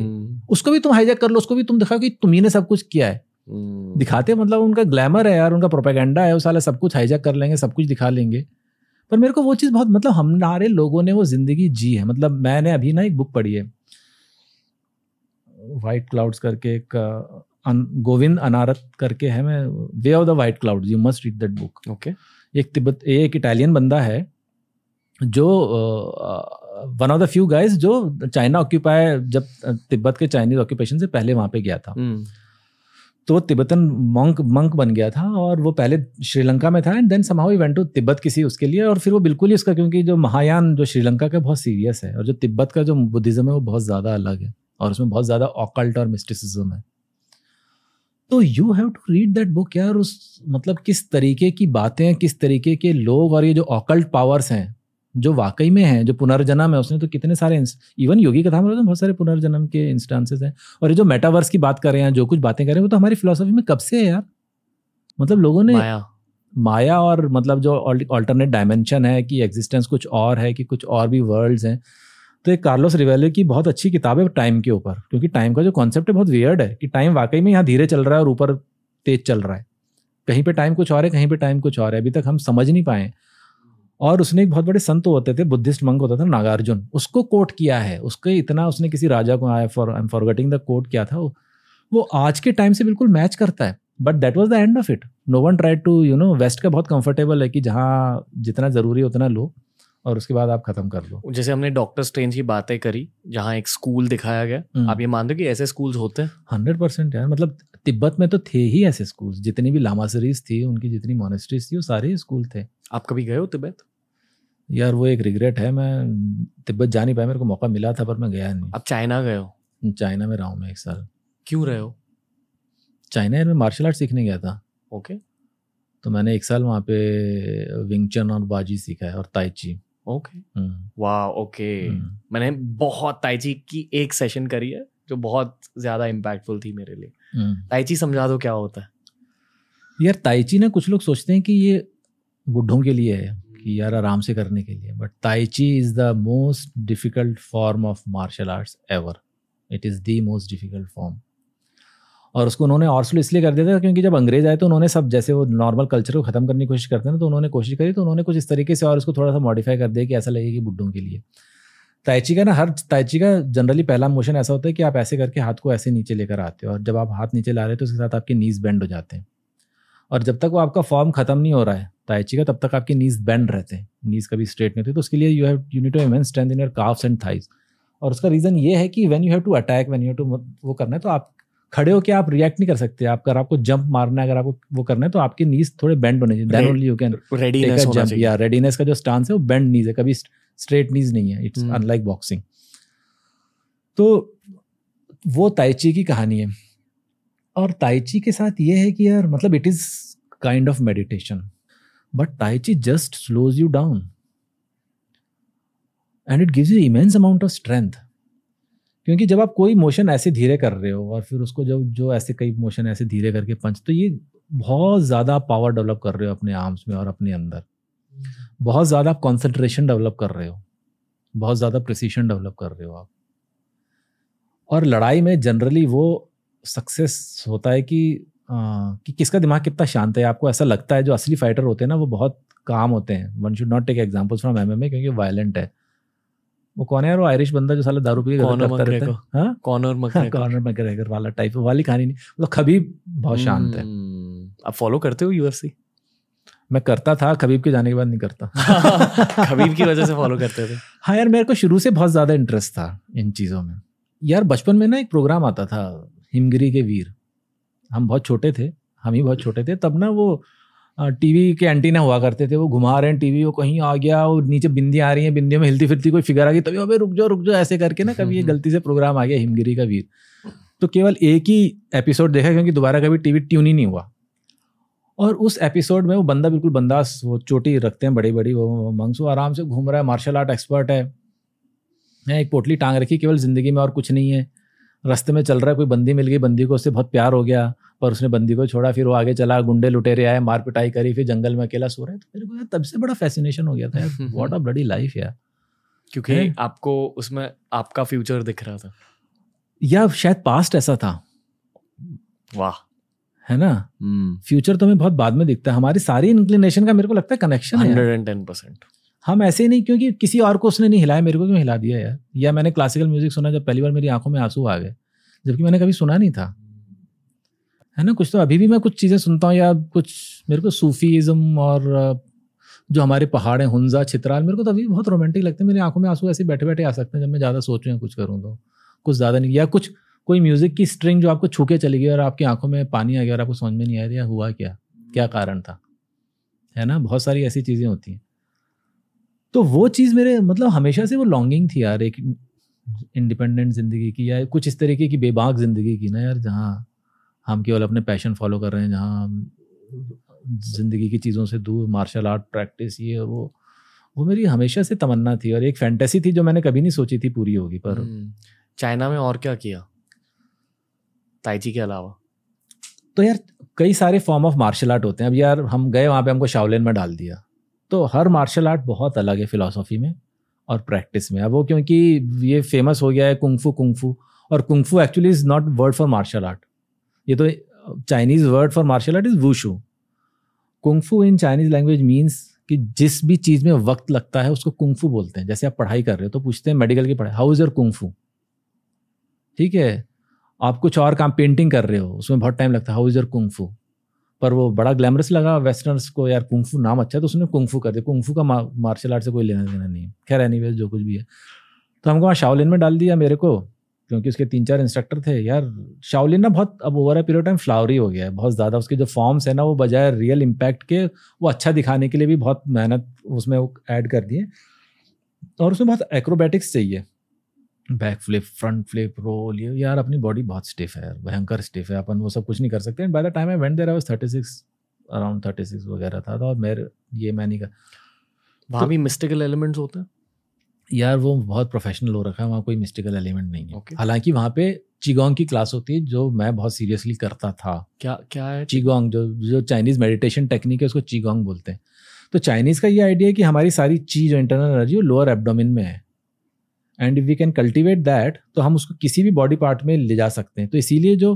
उसको भी तुम हाईजैक कर लो, उसको भी तुम दिखाओ कि तुम्ही ने सब कुछ किया है। hmm. दिखाते मतलब उनका ग्लैमर है यार, उनका प्रोपेगेंडा है, वो साला सब कुछ हाईजैक कर लेंगे, सब कुछ दिखा लेंगे। पर मेरे को वो चीज़ बहुत मतलब हमारे लोगों ने वो जिंदगी जी है। मतलब मैंने अभी ना एक बुक पढ़ी है, वाइट क्लाउड्स करके, एक गोविंद अनारत करके है, मैं way of the white clouds, you must read that book. Okay, एक तिब्बत एक इटालियन बंदा है जो one of the few guys जो चाइना ऑक्यूपाई, जब तिब्बत के चाइनीज ऑक्यूपेशन से पहले वहाँ पे गया था, mm. तो तिब्बतन मंक मंक बन गया था और वो पहले श्रीलंका में था एंड देन समहाउ ही वेंट टू तिब्बत किसी उसके लिए। और फिर वो बिल्कुल ही उसका, क्योंकि जो महायान जो श्रीलंका का बहुत सीरियस है और जो तिब्बत का जो बुद्धिज्म है वो बहुत ज़्यादा अलग है और उसमें बहुत ज़्यादा ऑकल्ट और मिस्टिसिज्म है। तो you have to read that book यार। उस मतलब किस तरीके की बातें, किस तरीके के लोग और ये जो ऑकल्ट पावर्स हैं जो वाकई में हैं, जो पुनर्जन्म है, उसने तो कितने सारे, इवन योगी कथा में तो बहुत सारे पुनर्जन्म के इंस्टांसेस हैं। और ये जो मेटावर्स की बात कर रहे हैं, जो कुछ बातें कर रहे हैं, वो तो हमारी फिलोसफी में कब से है यार। मतलब लोगों ने माया, माया और मतलब जो ऑल्टरनेट डायमेंशन है कि एग्जिस्टेंस कुछ और है, कि कुछ और भी वर्ल्ड्स हैं। तो एक कार्लोस रिवेलो की बहुत अच्छी किताब है टाइम के ऊपर, क्योंकि टाइम का जो कॉन्सेप्ट है बहुत वियर्ड है कि टाइम वाकई में यहाँ धीरे चल रहा है और ऊपर तेज चल रहा है, कहीं पे टाइम कुछ और है, कहीं पे टाइम कुछ और है, अभी तक हम समझ नहीं पाए। और उसने एक बहुत बड़े संत होते थे, बुद्धिस्ट मंक होता था नागार्जुन, उसको कोट किया है उसके इतना, उसने किसी राजा को, I am forgetting the quote क्या था, वो आज के टाइम से बिल्कुल मैच करता है। But that was the end of it, no one tried to you know. West का बहुत कंफर्टेबल है कि जहाँ जितना जरूरी उतना लो और उसके बाद आप खत्म कर लो। जैसे हमने डॉक्टर स्ट्रेंज की बातें करी जहाँ एक स्कूल दिखाया गया, आप ये मानते हो कि ऐसे स्कूल्स होते हैं? हंड्रेड परसेंट यार। मतलब तिब्बत में तो थे ही ऐसे स्कूल्स, जितनी भी लामासरीज थी, उनकी जितनी मोनेस्ट्रीज थी, वो सारे स्कूल थे। आप कभी गए हो तिब्बत? यार वो एक रिग्रेट है, मैं तिब्बत जा नहीं पाया, मेरे को मौका मिला था पर मैं गया नहीं। आप चाइना गए हो? चाइना में रहा हूँ मैं एक साल। क्यों रहे हो चाइना? यार मैं मार्शल आर्ट सीखने गया था। ओके, तो मैंने एक साल वहाँ पे विंगचन और बाजी सीखा है और ताई ची। ओके, वाह, ओके। मैंने बहुत ताई ची की एक सेशन करी है जो बहुत ज्यादा इम्पैक्टफुल थी मेरे लिए। ताई ची समझा दो क्या होता है यार। ताई ची ना कुछ लोग सोचते हैं कि ये बुढ़ों के लिए है कि यार आराम से करने के लिए, but ताई ची is the most difficult form of martial arts ever. It is the most difficult form. और उसको उन्होंने और स्लो इसलिए कर दिया था क्योंकि जब अंग्रेज आए तो उन्होंने सब, जैसे वो नॉर्मल कल्चर को खत्म करने की कोशिश करते हैं, तो उन्होंने कोशिश करी, तो उन्होंने कुछ इस तरीके से और उसको थोड़ा सा मॉडिफाई कर दिया कि ऐसा लगे कि बुड्ढों के लिए। ताई ची का ना, हर ताई ची का जनरली पहला मोशन ऐसा होता है कि आप ऐसे करके हाथ को ऐसे नीचे लेकर आते हो, और जब आप हाथ नीचे ला रहे हो तो उसके साथ आपके नीज बेंड हो जाते हैं, और जब तक वो आपका फॉर्म खत्म नहीं हो रहा है ताई ची का, तब तक आपके नीज बेंड रहते हैं, नीज कभी स्ट्रेट नहीं होती। तो उसके लिए you have you need to immense strength in your calves and thighs. और उसका रीजन ये है कि when you have to attack, when you have to वो करना है, तो आप खड़े होकर आप रिएक्ट नहीं कर सकते। आप अगर आपको जंप मारना है, अगर आपको वो करना है, तो आपकी नीज थोड़े बेंड होने चाहिए, then only you can readiness होना चाहिए। या रेडीनेस का जो स्टांस है वो बेंड नीज है, कभी स्ट्रेट नीज नहीं है। It's unlike boxing. तो वो ताई ची की कहानी है। और ताई ची के साथ ये है कि यार मतलब it is kind of meditation, but ताई ची just slows you down and it gives you immense amount of strength. क्योंकि जब आप कोई मोशन ऐसे धीरे कर रहे हो और फिर उसको जब जो ऐसे कई मोशन ऐसे धीरे करके पंच, तो ये बहुत ज़्यादा पावर डेवलप कर रहे हो अपने आर्म्स में और अपने अंदर, बहुत ज़्यादा आप कॉन्सेंट्रेशन डेवलप कर रहे हो, बहुत ज़्यादा प्रिसीशन डेवलप कर रहे हो आप। और लड़ाई में जनरली वो सक्सेस होता है कि आ, कि किसका दिमाग कितना शांत है। आपको ऐसा लगता है जो असली फाइटर होते हैं ना, वो बहुत काम होते हैं। One should not take examples from M M A क्योंकि वायलेंट है। वो कौन है यार, वो आयरिश बंदा जो साला दारू पी के करता रहता है, हां कॉनर मैकग्रेगर, कॉनर मैकग्रेगर वाला टाइप वाली कहानी नहीं। मतलब खबीब बहुत शांत है। आप फॉलो करते हो यू एफ सी? मैं करता था, खबीब के जाने के बाद नहीं करता। खबीब की वजह से फॉलो करते थे? हाँ यार, मेरे को शुरू से बहुत ज्यादा इंटरेस्ट था इन चीजों में यार। बचपन में ना एक प्रोग्राम आता था, हिमगिरी के वीर, हम बहुत छोटे थे, हम ही बहुत छोटे थे तब ना। वो टीवी के एंटीना हुआ करते थे, वो घुमा रहे हैं टीवी, वो कहीं आ गया, वो नीचे बिंदियाँ आ रही हैं, बिंदियों में हिलती फिरती कोई फिगर आ गई, तभी अबे रुक जाओ रुक जाओ ऐसे करके ना। कभी ये गलती से प्रोग्राम आ गया हिमगिरी का वीर, तो केवल एक ही एपिसोड देखा क्योंकि दोबारा कभी टीवी ट्यून ही नहीं हुआ। और उस एपिसोड में वो बंदा बिल्कुल बंदा, वो चोटी रखते हैं बड़ी बड़ी, वो मंग्स, वो आराम से घूम रहा है, मार्शल आर्ट एक्सपर्ट है, एक पोटली टांग रखी, केवल जिंदगी में और कुछ नहीं है। रास्ते में चल रहा है, कोई बंदी मिल गई, बंदी को उससे बहुत प्यार हो गया, पर उसने बंदी को छोड़ा, फिर वो आगे चला, गुंडे लुटेरे आए, मार पिटाई करी, फिर जंगल में अकेला सो रहा है। तो मेरे को यार तब से बड़ा फैसिनेशन हो गया था यार, व्हाट अ ब्लडी लाइफ यार। क्योंकि आपको उसमें आपका फ्यूचर दिख रहा था या शायद पास्ट ऐसा था। वाह है ना, फ्यूचर तो हमें बहुत बाद में दिखता है। हमारी सारी इंक्लिनेशन का मेरे को लगता है connection hundred and ten percent. हम ऐसे नहीं, क्योंकि किसी और को उसने नहीं हिलाया, मेरे को क्यों हिला दिया यार। या मैंने क्लासिकल म्यूजिक सुना जब पहली बार मेरी आंखों में आंसू आ गए, जबकि मैंने कभी सुना नहीं था, है ना। कुछ तो अभी भी मैं कुछ चीज़ें सुनता हूँ, या कुछ मेरे को सूफीज़म और जो हमारे पहाड़ हैं, हुंजा चित्राल, मेरे को तो अभी बहुत रोमांटिक लगते हैं। मेरी आंखों में आंसू ऐसे बैठे बैठे आ सकते हैं जब मैं ज़्यादा सोचूँ या कुछ करूँ तो, कुछ ज़्यादा नहीं। या कुछ कोई म्यूज़िक की स्ट्रिंग जो आपको छू के चली गई और आपकी आंखों में पानी आ गया और आपको समझ में नहीं आ रहा हुआ क्या, क्या कारण था, है ना। बहुत सारी ऐसी चीज़ें होती हैं। तो वो चीज़ मेरे मतलब हमेशा से वो लॉन्गिंग थी यार, एक इंडिपेंडेंट ज़िंदगी की, या कुछ इस तरीके की बेबाक ज़िंदगी की ना यार, जहाँ हम केवल अपने पैशन फॉलो कर रहे हैं, जहाँ ज़िंदगी की चीज़ों से दूर, मार्शल आर्ट प्रैक्टिस, ये और वो वो मेरी हमेशा से तमन्ना थी और एक फैंटेसी थी जो मैंने कभी नहीं सोची थी पूरी होगी। पर चाइना में और क्या किया ताई ची के अलावा? तो यार कई सारे फॉर्म ऑफ मार्शल आर्ट होते हैं। अब यार हम गए वहाँ पे, हमको शाओलिन में डाल दिया, तो हर मार्शल आर्ट बहुत अलग है फिलॉसफी में और प्रैक्टिस में। अब वो क्योंकि ये फेमस हो गया है कुंग फू, कुंग फू और kung fu actually is not word for martial art. ये तो Chinese word for martial art is wushu. Kung fu in Chinese language means कि जिस भी चीज़ में वक्त लगता है उसको कुंग फू बोलते हैं। जैसे आप पढ़ाई कर रहे हो तो पूछते हैं मेडिकल की पढ़ाई, how is your kung fu, ठीक है। आप कुछ और काम, पेंटिंग कर रहे हो, उसमें बहुत टाइम लगता है, how is your kung fu. पर वो बड़ा ग्लैमरस लगा वेस्टर्नर्स को, यार कुंग फू नाम अच्छा है, तो उसने कुंग फू कर दिया। कुंग फू का मार्शल आर्ट से कोई लेना देना नहीं है। खैर एनीवेज जो कुछ भी है, तो हमको वहाँ शाओलिन में डाल दिया मेरे को, क्योंकि उसके तीन चार इंस्ट्रक्टर थे यार। शाओलिन ना बहुत अब over a period time flowery हो गया है बहुत ज़्यादा। उसके जो फॉर्म्स है ना, वो बजाय रियल इम्पैक्ट के वो अच्छा दिखाने के लिए भी बहुत मेहनत उसमें वो ऐड कर दिए, और उसमें बहुत एक्रोबैटिक्स चाहिए, back flip, front flip, roll. ये यार अपनी बॉडी बहुत स्टिफ है, भयंकर स्टिफ है, अपन वो सब कुछ नहीं कर सकते। And by the time I went there I was thirty six, around thirty six वगैरह था, और मेरे ये मैं नहीं कर। वहाँ भी मिस्टिकल एलिमेंट्स होते हैं यार, वो बहुत प्रोफेशनल हो रखा है, वहाँ कोई मिस्टिकल एलिमेंट नहीं है। okay. हालांकि वहाँ पे चिगोंग की क्लास होती है जो मैं बहुत सीरियसली करता था। क्या क्या है चिगोंग? जो जो चाइनीज़ मेडिटेशन टेक्निक है उसको चिगोंग बोलते हैं। तो चाइनीज़ का ये आइडिया है कि हमारी सारी ची जो इंटरनल एनर्जी वो लोअर एब्डोमिन में है, and we can cultivate that, तो हम उसको किसी भी बॉडी पार्ट में ले जा सकते हैं। तो इसीलिए जो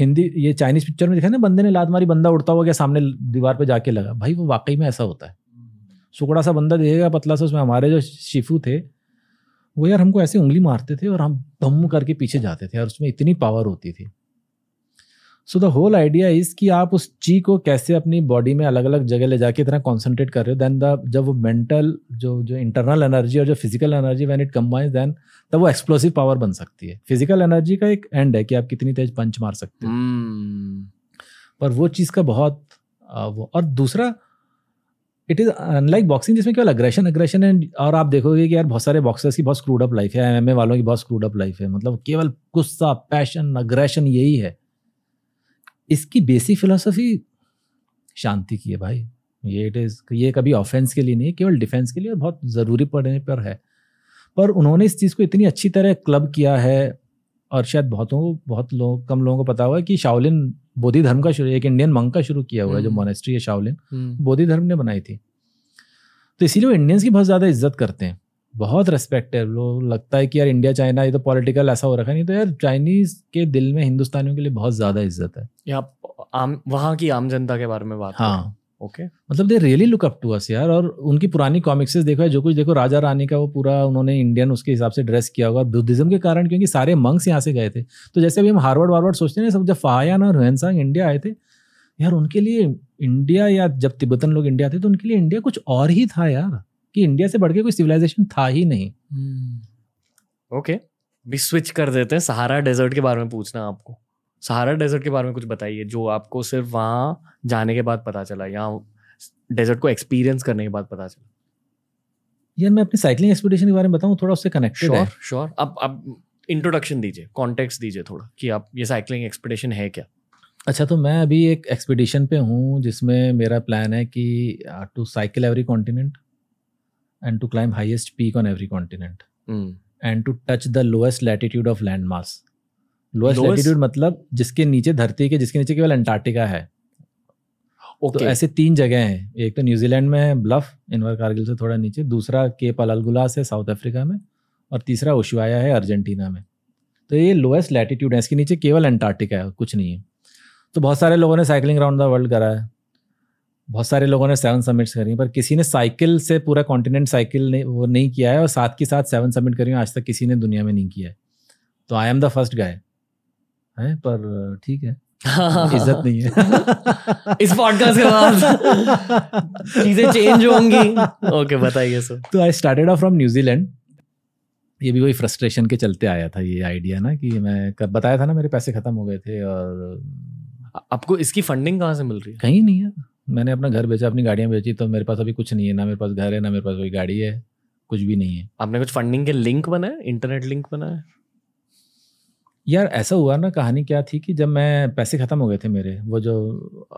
हिंदी ये चाइनीज़ पिक्चर में दिखा ना, बंदे ने लात मारी, बंदा उड़ता हुआ गया, सामने दीवार पे जाके लगा, भाई वो वाकई में ऐसा होता है। सुकड़ा सा बंदा दिखेगा, पतला सा, उसमें हमारे जो शिफू थे वो यार हमको ऐसे उंगली मारते थे और हम धम करके पीछे जाते थे, और उसमें इतनी पावर होती थी। So the whole idea is कि आप उस ची को कैसे अपनी बॉडी में अलग अलग जगह ले जाके इतना कॉन्सेंट्रेट कर रहे हो, दैन द जब वो मेंटल जो जो इंटरनल एनर्जी और जो physical energy when it combines, then तब वो एक्सप्लोसिव पावर बन सकती है। फिजिकल एनर्जी का एक एंड है कि आप कितनी तेज पंच मार सकते हो, hmm. पर वो चीज़ का बहुत आ, वो और दूसरा इट इज़ अनलाइक बॉक्सिंग जिसमें केवल अग्रेशन अग्रेशन एंड, और आप देखोगे कि यार बहुत सारे बॉक्सर्स की बहुत स्क्रूड अप लाइफ है, एमएमए वालों की बहुत स्क्रूड अप लाइफ है, मतलब केवल गुस्सा, पैशन, अग्रेशन, यही है। इसकी बेसिक फिलॉसफी शांति की है भाई। ये इट इज़ ये कभी ऑफेंस के लिए नहीं, केवल डिफेंस के लिए, और बहुत ज़रूरी पड़ने पर है। पर उन्होंने इस चीज़ को इतनी अच्छी तरह क्लब किया है, और शायद बहुतों को बहुत लोग कम लोगों को पता हुआ है कि शाओलिन बोधि धर्म का शुरू, एक इंडियन मंक का शुरू किया हुआ है, जो मोनेस्ट्री है शाओलिन, बोधि धर्म ने बनाई थी। तो इसीलिए वो इंडियंस की बहुत ज़्यादा इज्जत करते हैं, बहुत रिस्पेक्ट है। लोग लगता है कि यार इंडिया चाइना ये तो पॉलिटिकल ऐसा हो रखा है, नहीं तो यार चाइनीज़ के दिल में हिंदुस्तानियों के लिए बहुत ज़्यादा इज्जत है। या आम वहाँ की आम जनता के बारे में बात, हाँ ओके okay. मतलब they really look up to us यार। और उनकी पुरानी कॉमिक्स देखो है, जो कुछ देखो, राजा रानी का वो पूरा उन्होंने इंडियन उसके हिसाब से ड्रेस किया होगा, और बुद्धिज्म के कारण क्योंकि सारे मंक्स यहाँ से गए थे। तो जैसे अभी हम हार्वर्ड वार्वर्ड सोचते हैं सब, जब फायान और ह्वेनसांग इंडिया आए थे यार, उनके लिए इंडिया, या जब तिब्बतन लोग इंडिया आते तो उनके लिए इंडिया कुछ और ही था यार, कि इंडिया से बढ़ के कोई सिविलाइजेशन था ही नहीं। Okay okay. भी स्विच कर देते हैं, सहारा डेजर्ट के बारे में पूछना आपको। सहारा डेजर्ट के बारे में कुछ बताइए, जो आपको सिर्फ वहाँ जाने के बाद पता चला, या डेजर्ट को एक्सपीरियंस करने के बाद पता चला। यार मैं अपनी साइकिलिंग एक्सपीडिशन के बारे में बताऊँ, थोड़ा उससे कनेक्टेड है। श्योर श्योर, अब अब इंट्रोडक्शन दीजिए, कॉन्टेक्स्ट दीजिए थोड़ा, कि आप ये साइकिलिंग एक्सपीडिशन है क्या। अच्छा, तो मैं अभी एक एक्सपीडिशन पे हूँ जिसमें मेरा प्लान है कि to cycle every continent and to climb highest peak on every continent mm. and to touch the lowest latitude of land mass. Lowest, lowest latitude मतलब जिसके नीचे धरती के, जिसके नीचे केवल अंटार्कटिका है। okay. तो ऐसे तीन जगह हैं, एक तो न्यूजीलैंड में है ब्लफ, इनवर कारगिल से थोड़ा नीचे, दूसरा केप अलगुलास है साउथ अफ्रीका में, और तीसरा ओशुआया है अर्जेंटीना में। तो ये लोएस्ट लैटिट्यूड है, इसके नीचे केवल अंटार्कटिका है, कुछ नहीं है। तो बहुत सारे लोगों ने साइकिलिंग राउंड द वर्ल्ड करा है, बहुत सारे लोगों ने सेवन समिट्स करी, पर किसी ने साइकिल से पूरा कॉन्टिनेंट साइकिल ने वो नहीं किया है, और साथ के साथ सेवन समिट करी आज तक किसी ने दुनिया में नहीं किया है। तो I am the first guy है, पर ठीक है इज्जत नहीं है इस पॉडकास्ट के बाद चीजें चेंज होंगी। ओके बताइए सर। तो आई स्टार्टेड फ्रॉम न्यूजीलैंड, ये भी कोई फ्रस्ट्रेशन के चलते आया था ये आइडिया ना, कि मैं कब बताया था ना मेरे पैसे खत्म हो गए थे। और आपको इसकी फंडिंग कहाँ से मिल रही है? कहीं नहीं है, मैंने अपना घर बेचा, अपनी गाड़ियाँ बेची, तो मेरे पास अभी कुछ नहीं है, ना मेरे पास घर है, ना मेरे पास कोई गाड़ी है, कुछ भी नहीं है। आपने कुछ फंडिंग के लिंक बनाए, इंटरनेट लिंक बनाए? यार ऐसा हुआ ना, कहानी क्या थी कि जब मैं पैसे ख़त्म हो गए थे मेरे, वो जो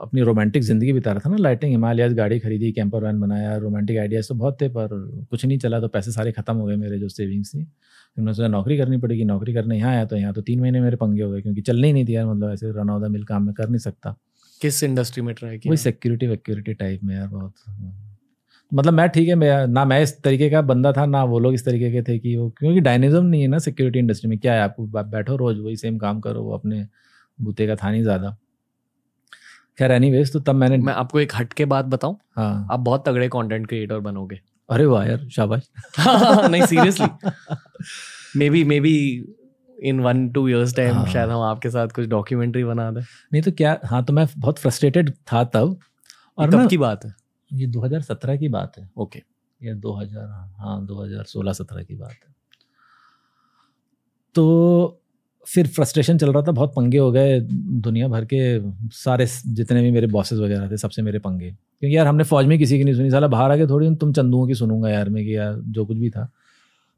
अपनी रोमांटिक ज़िंदगी बिता रहा था ना, लाइटिंग हिमालयाज़, गाड़ी खरीदी, कैंपर वैन बनाया, रोमांटिक आइडियाज़ तो बहुत थे पर कुछ नहीं चला, तो पैसे सारे ख़त्म हो गए मेरे जो सेविंग्स थी। फिर मैंने सोचा नौकरी करनी पड़ेगी, नौकरी करने यहाँ आया तो यहाँ तो तीन महीने मेरे पंगे हो गए, क्योंकि चलने ही नहीं दिया, मतलब ऐसे रन ऑफ द मिल काम में कर नहीं सकता। किस इंडस्ट्री में ट्राई किया? वही सिक्योरिटी वक्योरिटी टाइप में यार, बहुत मतलब मैं ठीक है मैं ना मैं इस तरीके का बंदा था ना वो लोग इस तरीके के थे कि वो, क्योंकि डायनेमिज्म नहीं है ना सिक्योरिटी इंडस्ट्री में। क्या है, आपको बैठो रोज वही सेम काम करो, वो अपने बूते का था नहीं ज़्यादा। खैर एनीवेज, तो तब मैंने मैं आपको एक हट के बात बताऊँ। हाँ आप बहुत तगड़े कंटेंट क्रिएटर बनोगे। अरे वाह यार शाबाश नहीं seriously, maybe maybe in one two years time शायद हम आपके साथ कुछ डॉक्यूमेंट्री बना दें। नहीं तो क्या। हाँ तो मैं बहुत फ्रस्ट्रेटेड था तब। और कब की बात है ये? दो हज़ार सत्रह की बात है। ओके ये दो हज़ार हाँ दो हज़ार सोलह सत्रह की बात है। तो फिर फ्रस्ट्रेशन चल रहा था, बहुत पंगे हो गए दुनिया भर के, सारे जितने भी मेरे बॉसेस वगैरह थे सबसे मेरे पंगे, क्योंकि यार हमने फौज में किसी की नहीं सुनी, साला बाहर आके थोड़ी तुम चंदुओं की सुनूंगा यार मैं, कि यार जो कुछ भी था।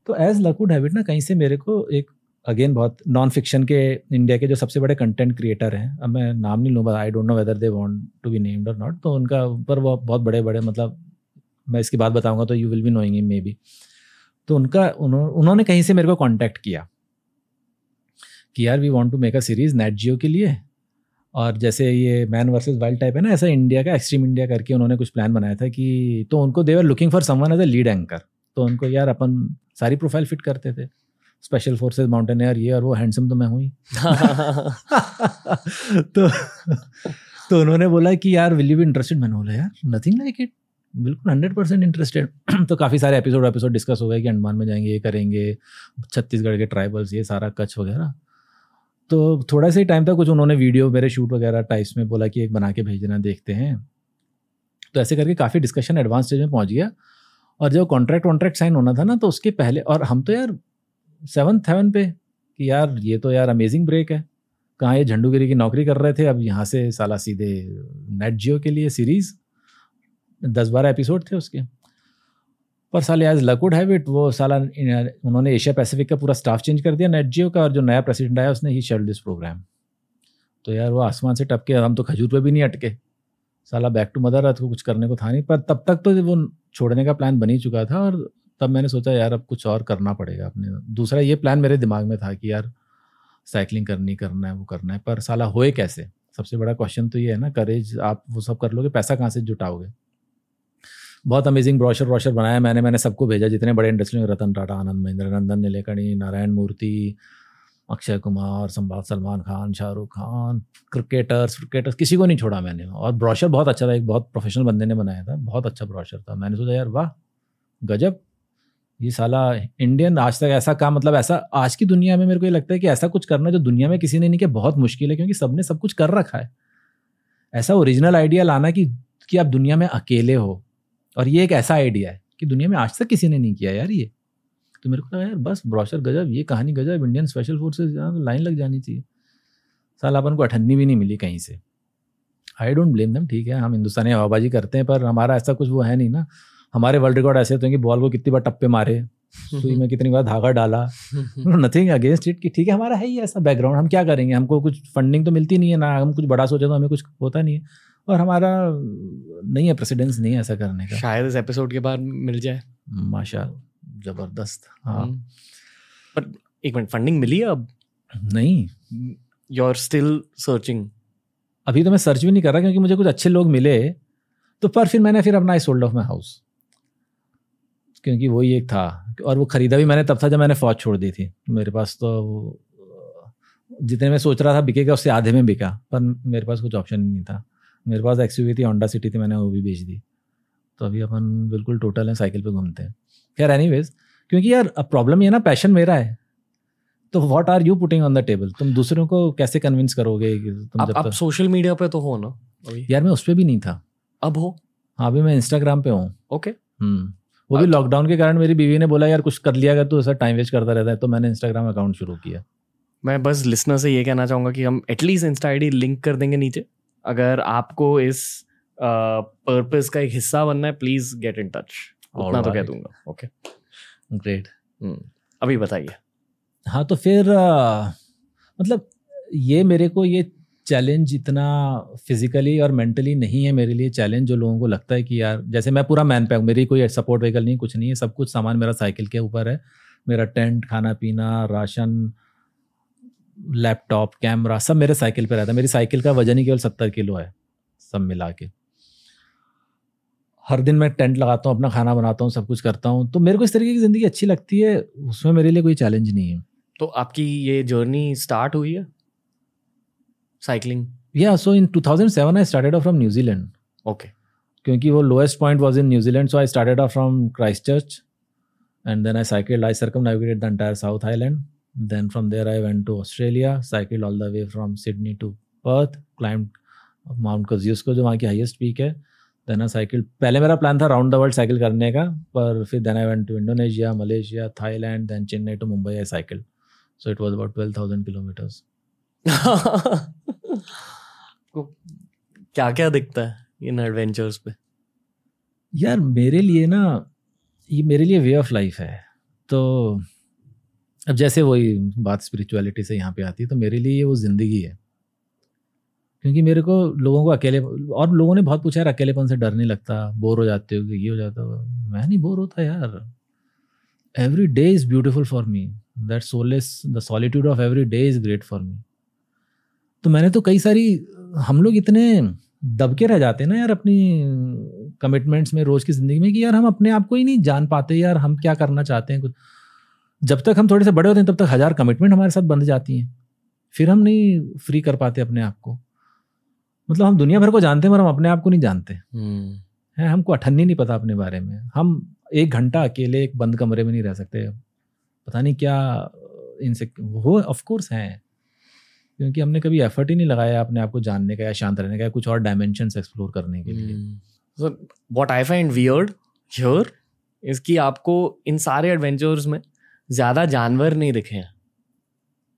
तो एज लकवुड हैबिट ना कहीं से मेरे को एक अगेन बहुत नॉन फिक्शन के इंडिया के जो सबसे बड़े कंटेंट क्रिएटर हैं, अब मैं नाम नहीं लूँगा, I don't know whether they want to be named और नॉट, तो उनका ऊपर वो बहुत बड़े बड़े, मतलब मैं इसकी बात बताऊंगा तो you will be knowing him maybe. तो उनका उन्हों, उन्होंने कहीं से मेरे को कांटेक्ट किया कि यार we want to make a series Nat Geo के लिए, और जैसे ये मैन वर्सेस वाइल्ड टाइप है ना, ऐसा इंडिया का एक्सट्रीम इंडिया करके उन्होंने कुछ प्लान बनाया था कि, तो उनको they were looking for someone as a lead anchor. तो उनको यार अपन सारी प्रोफाइल फिट करते थे, स्पेशल फोर्सेस, माउंटेनियर, ये और वो, हैंडसम तो मैं हूँ ही तो तो उन्होंने बोला कि यार विल यू बी इंटरेस्टेड? मैंने बोला यार नथिंग लाइक इट, बिल्कुल हंड्रेड परसेंट इंटरेस्टेड। तो काफ़ी सारे एपिसोड एपिसोड डिस्कस हो गए कि अंडमान में जाएंगे, ये करेंगे, छत्तीसगढ़ के ट्राइबल्स, ये सारा कच्छ वगैरह। तो थोड़ा सा ही टाइम था, कुछ उन्होंने वीडियो मेरे शूट वगैरह टाइप्स में बोला कि एक बना के भेज देना, देखते हैं। तो ऐसे करके काफ़ी डिस्कशन एडवांस स्टेज में पहुँच गया, और जब कॉन्ट्रैक्ट वॉन्ट्रैक्ट साइन होना था ना, तो उसके पहले, और हम तो यार सेवन्थ हेवन पे कि यार ये तो यार अमेजिंग ब्रेक है, कहाँ ये झंडूगिरी की नौकरी कर रहे थे, अब यहाँ से साला सीधे नेट जियो के लिए सीरीज़, दस बारह एपिसोड थे उसके। पर साले एज लकवुड हैबिट वो साला उन्होंने एशिया पैसिफिक का पूरा स्टाफ चेंज कर दिया नेट जियो का, और जो नया प्रेसिडेंट आया उसने ही शेड्यूल दिस प्रोग्राम। तो यार वो आसमान से टपके, हम तो खजूर पे भी नहीं अटके, साला बैक टू मदर अर्थ को कुछ करने को था नहीं। पर तब तक तो वो छोड़ने का प्लान बन ही चुका था, और तब मैंने सोचा यार अब कुछ और करना पड़ेगा अपने। दूसरा ये प्लान मेरे दिमाग में था कि यार साइकिलिंग करनी करना है वो करना है, पर साला होए कैसे, सबसे बड़ा क्वेश्चन तो ये है ना। करेज आप वो सब कर लोगे, पैसा कहाँ से जुटाओगे? बहुत अमेजिंग ब्रोशर ब्रोशर बनाया मैंने मैंने सबको भेजा जितने बड़े इंडस्ट्री में, रतन टाटा, आनंद महिंद्रा, नंदन नीलेकणी, नारायण मूर्ति, अक्षय कुमार, संभाव, सलमान खान, शाहरुख खान, क्रिकेटर्स क्रिकेटर्स किसी को नहीं छोड़ा मैंने। और ब्रोशर बहुत अच्छा था, एक बहुत प्रोफेशनल बंदे ने बनाया था, बहुत अच्छा ब्रोशर था। मैंने सोचा यार वाह गजब, ये साला इंडियन आज तक ऐसा काम, मतलब ऐसा आज की दुनिया में मेरे को ये लगता है कि ऐसा कुछ करना जो दुनिया में किसी ने नहीं किया बहुत मुश्किल है, क्योंकि सबने सब कुछ कर रखा है। ऐसा ओरिजिनल आइडिया लाना कि कि आप दुनिया में अकेले हो, और ये एक ऐसा आइडिया है कि दुनिया में आज तक किसी ने नहीं किया यार ये। तो मेरे को लगा यार बस ब्रोशर गजब, ये कहानी गजब, इंडियन स्पेशल फोर्सेज लाइन लग जानी चाहिए। साला अपन को अठन्नी भी नहीं मिली कहीं से। आई डोंट ब्लेम देम, ठीक है हम हिंदुस्तानी हवाबाजी करते हैं, पर हमारा ऐसा कुछ वो है नहीं ना। हमारे वर्ल्ड रिकॉर्ड ऐसे होते हैं कि बॉल को कितनी बार टप्पे मारे, सुई में कितनी बार धागा डाला, नथिंग अगेंस्ट इट कि ठीक है हमारा है ही ऐसा बैकग्राउंड, हम क्या करेंगे, हमको कुछ फंडिंग तो मिलती नहीं है ना, हम कुछ बड़ा सोचे तो हमें कुछ होता नहीं है, और हमारा नहीं है प्रेसिडेंस नहीं है ऐसा करने का। शायद इस एपिसोड के बाद मिल जाए। माशाल्लाह जबरदस्त। हाँ पर एक मिनट, फंडिंग मिली है अब? नहीं, यू आर स्टिल सर्चिंग? अभी तो मैं सर्च भी नहीं कर रहा, क्योंकि मुझे कुछ अच्छे लोग मिले तो। पर फिर मैंने फिर अपना I sold off my house, क्योंकि वही एक था, और वो ख़रीदा भी मैंने तब था जब मैंने फ़ौज छोड़ दी थी। मेरे पास तो जितने मैं सोच रहा था बिकेगा उससे आधे में बिका, पर मेरे पास कुछ ऑप्शन नहीं था। मेरे पास एक्सयूवी थी, होंडा सिटी थी, मैंने वो भी बेच दी। तो अभी अपन बिल्कुल टोटल है, साइकिल पे घूमते हैं। खैर एनीवेज, क्योंकि यार अब प्रॉब्लम ये ना, पैशन मेरा है तो what are you putting on the table, तुम दूसरों को कैसे कन्विंस करोगे कि तुम जब आप सोशल मीडिया पे तो हो ना अभी। यार मैं उस पे भी नहीं था, अब हो। हाँ अभी मैं इंस्टाग्राम पे हूँ। ओके हम्म वो भी लॉकडाउन के कारण मेरी बीवी ने बोला यार कुछ कर लिया अगर तो ऐसा टाइम वेस्ट करता रहता है, तो मैंने इंस्टाग्राम अकाउंट शुरू किया। मैं बस लिसनर से ये कहना चाहूँगा कि हम एटलीस्ट इंस्टा आईडी लिंक कर देंगे नीचे, अगर आपको इस पर्पस का एक हिस्सा बनना है प्लीज गेट इन टच, उतना तो कह दूंगा। ओके ग्रेट, अभी बताइए। हाँ तो फिर आ, मतलब ये मेरे को ये चैलेंज इतना फिजिकली और मेंटली नहीं है मेरे लिए चैलेंज, जो लोगों को लगता है कि यार जैसे मैं पूरा मैन पैक, मेरी कोई सपोर्ट व्हीकल नहीं, कुछ नहीं है, सब कुछ सामान मेरा साइकिल के ऊपर है, मेरा टेंट, खाना पीना, राशन, लैपटॉप, कैमरा, सब मेरे साइकिल पे रहता है। मेरी साइकिल का वजन ही केवल सत्तर किलो है सब मिला के। हर दिन मैं टेंट लगाता हूँ, अपना खाना बनाता हूँ, सब कुछ करता हूँ, तो मेरे को इस तरीके की ज़िंदगी अच्छी लगती है, उसमें मेरे लिए कोई चैलेंज नहीं है। तो आपकी ये जर्नी स्टार्ट हुई है साइकिलिंग? या so in two thousand seven I started off from New Zealand. Okay क्योंकि वो lowest point was in New Zealand, so I started off from Christchurch and then I cycled, I circumnavigated the entire South Island, then from there I went to Australia, cycled all the way from Sydney to Perth, climb Mount Kosciuszko को जो वहाँ की highest peak है, then I cycled. पहले मेरा plan था round the world cycle करने का, पर फिर then I went to Indonesia, Malaysia, Thailand, then Chennai to Mumbai I cycled, so it was about twelve thousand kilometres. क्या क्या दिखता है इन एडवेंचर्स पे? यार मेरे लिए ना ये मेरे लिए वे ऑफ लाइफ है, तो अब जैसे वही बात स्पिरिचुअलिटी से यहाँ पे आती है, तो मेरे लिए ये वो ज़िंदगी है। क्योंकि मेरे को लोगों को अकेले, और लोगों ने बहुत पूछा यार अकेलेपन से डर नहीं लगता, बोर हो जाते हो, ये हो जाता हो, मैं नहीं बोर होता यार। Every day is beautiful for me, that solace the solitude of every day is great for me. तो मैंने तो कई सारी, हम लोग इतने दबके रह जाते हैं ना यार अपनी कमिटमेंट्स में, रोज़ की ज़िंदगी में, कि यार हम अपने आप को ही नहीं जान पाते यार हम क्या करना चाहते हैं कुछ। जब तक हम थोड़े से बड़े होते हैं तब तक हज़ार कमिटमेंट हमारे साथ बंध जाती हैं, फिर हम नहीं फ्री कर पाते अपने आप को। मतलब हम दुनिया भर को जानते हैं पर हम अपने आप को नहीं जानते हैं, हमको अठन्नी नहीं पता अपने बारे में। हम एक घंटा अकेले एक बंद कमरे में नहीं रह सकते, पता नहीं क्या इनसे वो ऑफकोर्स हैं, क्योंकि हमने कभी एफर्ट ही नहीं लगाया अपने आप को जानने का या शांत रहने का या कुछ और डायमेंशंस एक्सप्लोर करने के लिए। So what I find weird here is कि आपको इन सारे एडवेंचर्स में ज़्यादा जानवर नहीं दिखे हैं।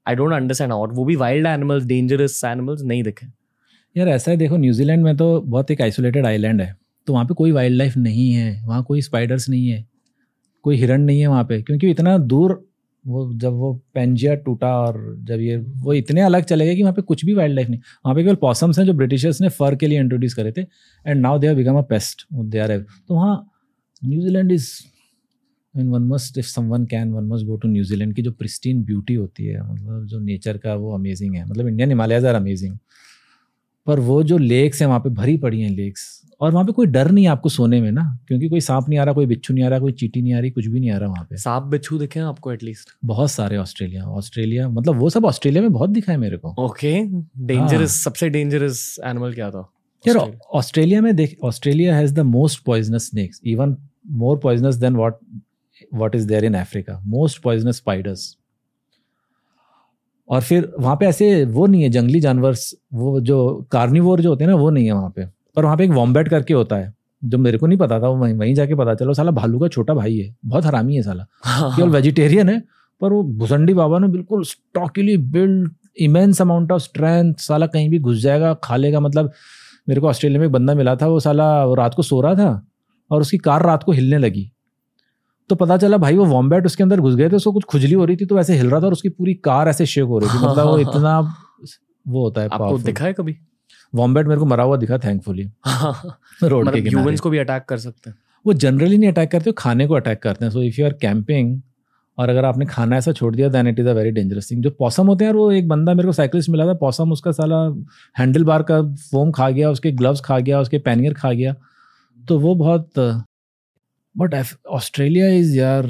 आई डोंट अंडरस्टैंड, और वो भी वाइल्ड एनिमल्स, डेंजरस एनिमल्स नहीं दिखे। यार ऐसा है, देखो न्यूजीलैंड में तो बहुत एक आइसोलेटेड आइलैंड है, तो वहाँ पे कोई वाइल्ड लाइफ नहीं है, वहाँ कोई स्पाइडर्स नहीं है, कोई हिरण नहीं है वहाँ पे, क्योंकि इतना दूर वो जब वो पेंजिया टूटा और जब ये वो इतने अलग चले गए कि वहाँ पे कुछ भी वाइल्ड लाइफ नहीं। वहाँ पे केवल पॉसम्स हैं जो ब्रिटिशर्स ने फर के लिए इंट्रोड्यूस करे थे, and now they have become a pest, they are. तो वहाँ New Zealand is in one must, if someone can one must go to New Zealand, की जो प्रिस्टीन ब्यूटी होती है, मतलब जो नेचर का वो अमेजिंग है। मतलब इंडियन हिमालयाज आर अमेजिंग, पर वो जो लेक्स हैं वहाँ पे भरी पड़ी हैं लेक्स, और वहाँ पे कोई डर नहीं है आपको सोने में ना, क्योंकि कोई सांप नहीं आ रहा, कोई बिच्छू नहीं आ रहा, कोई चींटी नहीं आ रही, कुछ भी नहीं आ रहा वहाँ पे। सांप बिच्छू दिखे हैं आपको एटलीस्ट? बहुत सारे। ऑस्ट्रेलिया ऑस्ट्रेलिया मतलब वो सब ऑस्ट्रेलिया में बहुत दिखा है मेरे को। ओके डेंजरस, सबसे डेंजरस एनिमल क्या था यार ऑस्ट्रेलिया में? देख Australia has the most poisonous snakes, even more poisonous than what what is there in Africa, most poisonous spiders. और फिर वहाँ पे ऐसे वो नहीं है जंगली जानवर, वो जो कार्निवोर जो होते हैं ना वो नहीं है वहाँ पे। पर वहाँ पे एक वॉम्बैट करके होता है जो मेरे को नहीं पता था, वो वहीं वहीं जाके पता चलो, साला भालू का छोटा भाई है, बहुत हरामी है साला, केवल वेजिटेरियन है, पर वो भुसंडी बाबा ने बिल्कुल stockily build, immense amount of strength, साला कहीं भी घुस जाएगा, खा लेगा। मतलब मेरे को ऑस्ट्रेलिया में एक बंदा मिला था, वो साला रात को सो रहा था और उसकी कार रात को हिलने लगी, तो पता चला भाई वो वॉम्बैट उसके अंदर घुस गए थे, उसको कुछ खुजली हो रही थी तो ऐसे हिल रहा था और उसकी पूरी कार ऐसे शेक हो रही थी। मतलब वो इतना वो होता है। आपको दिखा है कभी वॉम्बैट? मेरे को मरा हुआ दिखा थैंकफुली रोड के किनारे। ह्यूमंस को भी अटैक कर सकते हैं वो, जनरली नहीं अटैक करते, खाने को अटैक करते हैं। So if you are camping और अगर आपने खाना ऐसा छोड़ दिया then it is a very dangerous thing. जो पॉसम होते हैं, वो एक बंदा मेरे को साइकिलिस्ट मिला था, पॉसम उसका साला हैंडल बार का फोम खा गया, उसके ग्लव्स खा गया, उसके पैनियर खा गया, तो वो बहुत But Australia is yaar,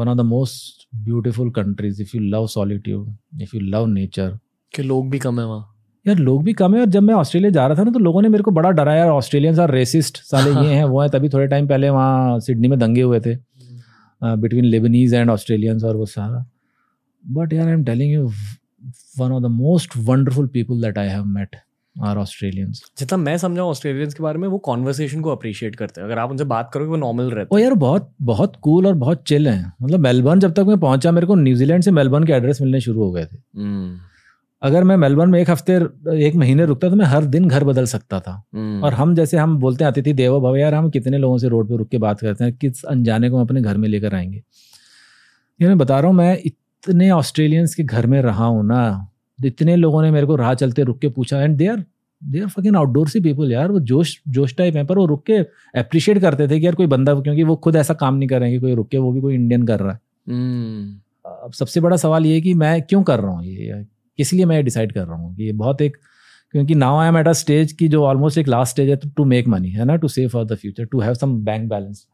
one of the most beautiful countries. If you love solitude, if you love nature. कि लोग भी कम है वहाँ यार, लोग भी कम है। और जब मैं ऑस्ट्रेलिया जा रहा था ना तो लोगों ने मेरे को बड़ा डराया, ऑस्ट्रेलियंस आर रेसिस्ट, साले ये हैं वो हैं। तभी थोड़े टाइम पहले वहाँ सिडनी में दंगे हुए थे बिटवीन लेबनीज एंड ऑस्ट्रेलियंस और वो सारा। बट यार I am telling you, one of the most wonderful people that I have met are Australians. जितना मैं समझा ऑस्ट्रेलियंस के बारे में, वो कॉन्वर्सेशन को अप्रिशिएट करते हैं। अगर आप उनसे बात करोगे वो नॉर्मल रहते हैं। ओ यार बहुत बहुत कूल और बहुत चिल हैं। मतलब मेलबर्न जब तक मैं पहुंचा, मेरे को न्यूजीलैंड से मेलबर्न के एड्रेस मिलने शुरू हो गए थे। अगर मैं मेलबर्न में एक हफ्ते एक महीने रुकता तो मैं हर दिन घर बदल सकता था। hmm. और हम जैसे हम बोलते आते थे देवो भव, यार हम कितने लोगों से रोड पे रुक के बात करते हैं, किस अनजाने को हम अपने घर में लेकर आएंगे। ये मैं बता रहा हूँ, मैं इतने ऑस्ट्रेलियंस के घर में रहा हूँ ना, इतने लोगों ने मेरे को राह चलते रुक के पूछा। And they are they are fucking outdoorsy people यार, वो जोश जोश टाइप है। पर वो रुक के अप्रिशिएट करते थे कि यार कोई बंदा, क्योंकि वो खुद ऐसा काम नहीं कर रहे हैं कि कोई रुक के, वो भी कोई इंडियन कर रहा है। hmm. अब सबसे बड़ा सवाल ये है कि मैं क्यों कर रहा हूँ ये, इसलिए मैं डिसाइड कर रहा हूँ कि ये बहुत एक, क्योंकि now I am at a stage की जो ऑलमोस्ट एक लास्ट स्टेज है, टू मेक मनी है ना, to save for the future, to have some bank balance.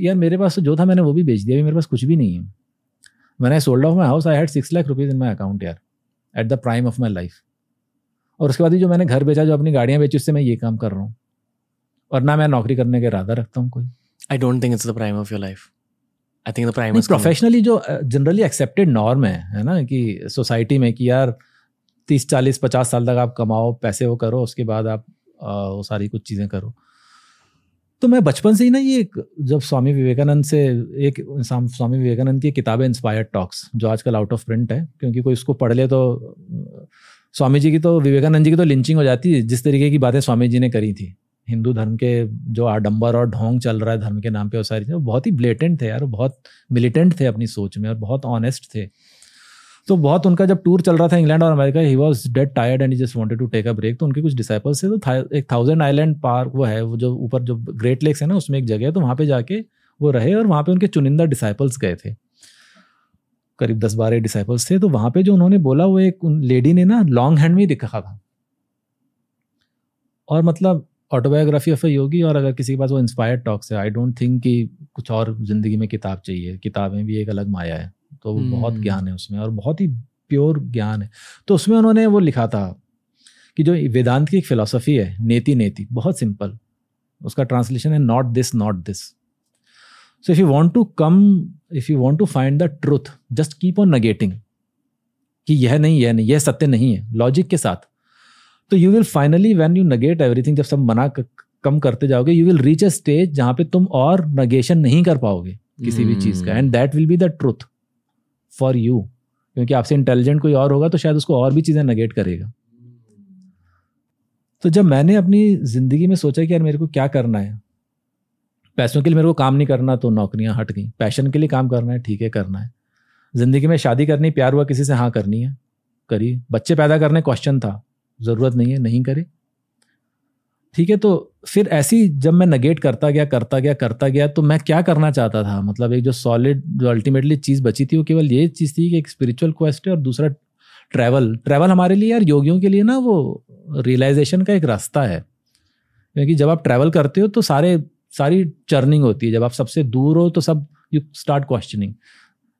यार मेरे पास तो जो था मैंने वो भी बेच दिया, मेरे पास कुछ भी नहीं है। When I sold off my house I had six lakh rupees in my account यार, at the prime of my life. और उसके बाद जो मैंने घर बेचा, जो अपनी गाड़ियाँ बेची, उससे मैं ये काम कर रहा हूँ। और ना मैं नौकरी करने का इरादा रखता हूँ कोई। I don't think it's the prime of your life. I think the prime is professionally जो जनरली एक्सेप्टेड नॉर्म है है ना कि सोसाइटी में कि यार तीस चालीस पचास साल तक आप कमाओ पैसे, वो करो, उसके बाद आप आ, वो सारी कुछ चीज़ें करो। तो मैं बचपन से ही ना ये, जब स्वामी विवेकानंद से एक स्वामी विवेकानंद की किताबें इंस्पायर्ड टॉक्स, जो आजकल आउट ऑफ प्रिंट है क्योंकि कोई उसको पढ़ ले तो स्वामी जी की तो विवेकानंद जी की तो लिंचिंग हो जाती है, जिस तरीके की बातें स्वामी जी ने करी थी। हिंदू धर्म के जो आडंबर और ढोंग चल रहा है धर्म के नाम पे, वो सारी चीज़ें, बहुत ही ब्लेटेंट थे यार, बहुत मिलिटेंट थे अपनी सोच में और बहुत ऑनेस्ट थे। तो बहुत उनका जब टूर चल रहा था इंग्लैंड और America, he was dead tired and he just wanted to take a break. तो उनके कुछ डिसाइपल्स थे, तो एक थाउजेंड आइलैंड पार्क वो है, वो जो ऊपर जो ग्रेट लेक्स है ना, उसमें एक जगह है, तो वहाँ पे जाके वो रहे और वहाँ पे उनके चुनिंदा डिसाइपल्स गए थे, करीब दस बारह डिसाइपल्स थे। तो वहाँ पे जो उन्होंने बोला वो एक लेडी ने ना लॉन्ग हैंड में दिखा था, और मतलब ऑटोबायोग्राफी ऑफ ए योगी। और अगर किसी के पास वो इंस्पायर्ड टॉक्स है, आई डोंट थिंक कि कुछ और ज़िंदगी में किताब चाहिए, किताबें भी एक अलग माया है। तो hmm. बहुत ज्ञान है उसमें और बहुत ही प्योर ज्ञान है। तो उसमें उन्होंने वो लिखा था कि जो वेदांत की एक फ़िलासफ़ी है, नेति नेति, बहुत सिंपल, उसका ट्रांसलेशन है not this not this. So if you want to come, if you want to find the truth, just keep on negating कि यह नहीं, यह नहीं, यह सत्य नहीं है, लॉजिक के साथ। तो you will finally, when you negate everything, जब सब मना कम करते जाओगे, you will reach a stage जहाँ पे तुम और नेगेशन नहीं कर पाओगे किसी भी चीज़ का, and that will be the truth for you. क्योंकि आपसे इंटेलिजेंट कोई और होगा तो शायद उसको और भी चीज़ें नेगेट करेगा। तो जब मैंने अपनी जिंदगी में सोचा कि यार मेरे को क्या करना है, पैसों के लिए मेरे को काम नहीं करना, तो नौकरियाँ हट गई। पैशन के लिए काम करना है, ठीक है, करना है। जिंदगी में शादी करनी, प्यार हुआ किसी से, हाँ करनी है, करिए। बच्चे पैदा करने, क्वेश्चन था, ज़रूरत नहीं है, नहीं करे, ठीक है। तो फिर ऐसी जब मैं नेगेट करता गया करता गया करता गया तो मैं क्या करना चाहता था, मतलब एक जो सॉलिड जो अल्टीमेटली चीज़ बची थी वो केवल ये चीज़ थी कि एक स्पिरिचुअल क्वेस्ट है और दूसरा ट्रैवल। ट्रैवल हमारे लिए यार, योगियों के लिए ना, वो रियलाइजेशन का एक रास्ता है। क्योंकि जब आप ट्रैवल करते हो तो सारे सारी चर्निंग होती है। जब आप सबसे दूर हो तो सब यू स्टार्ट क्वेश्चनिंग।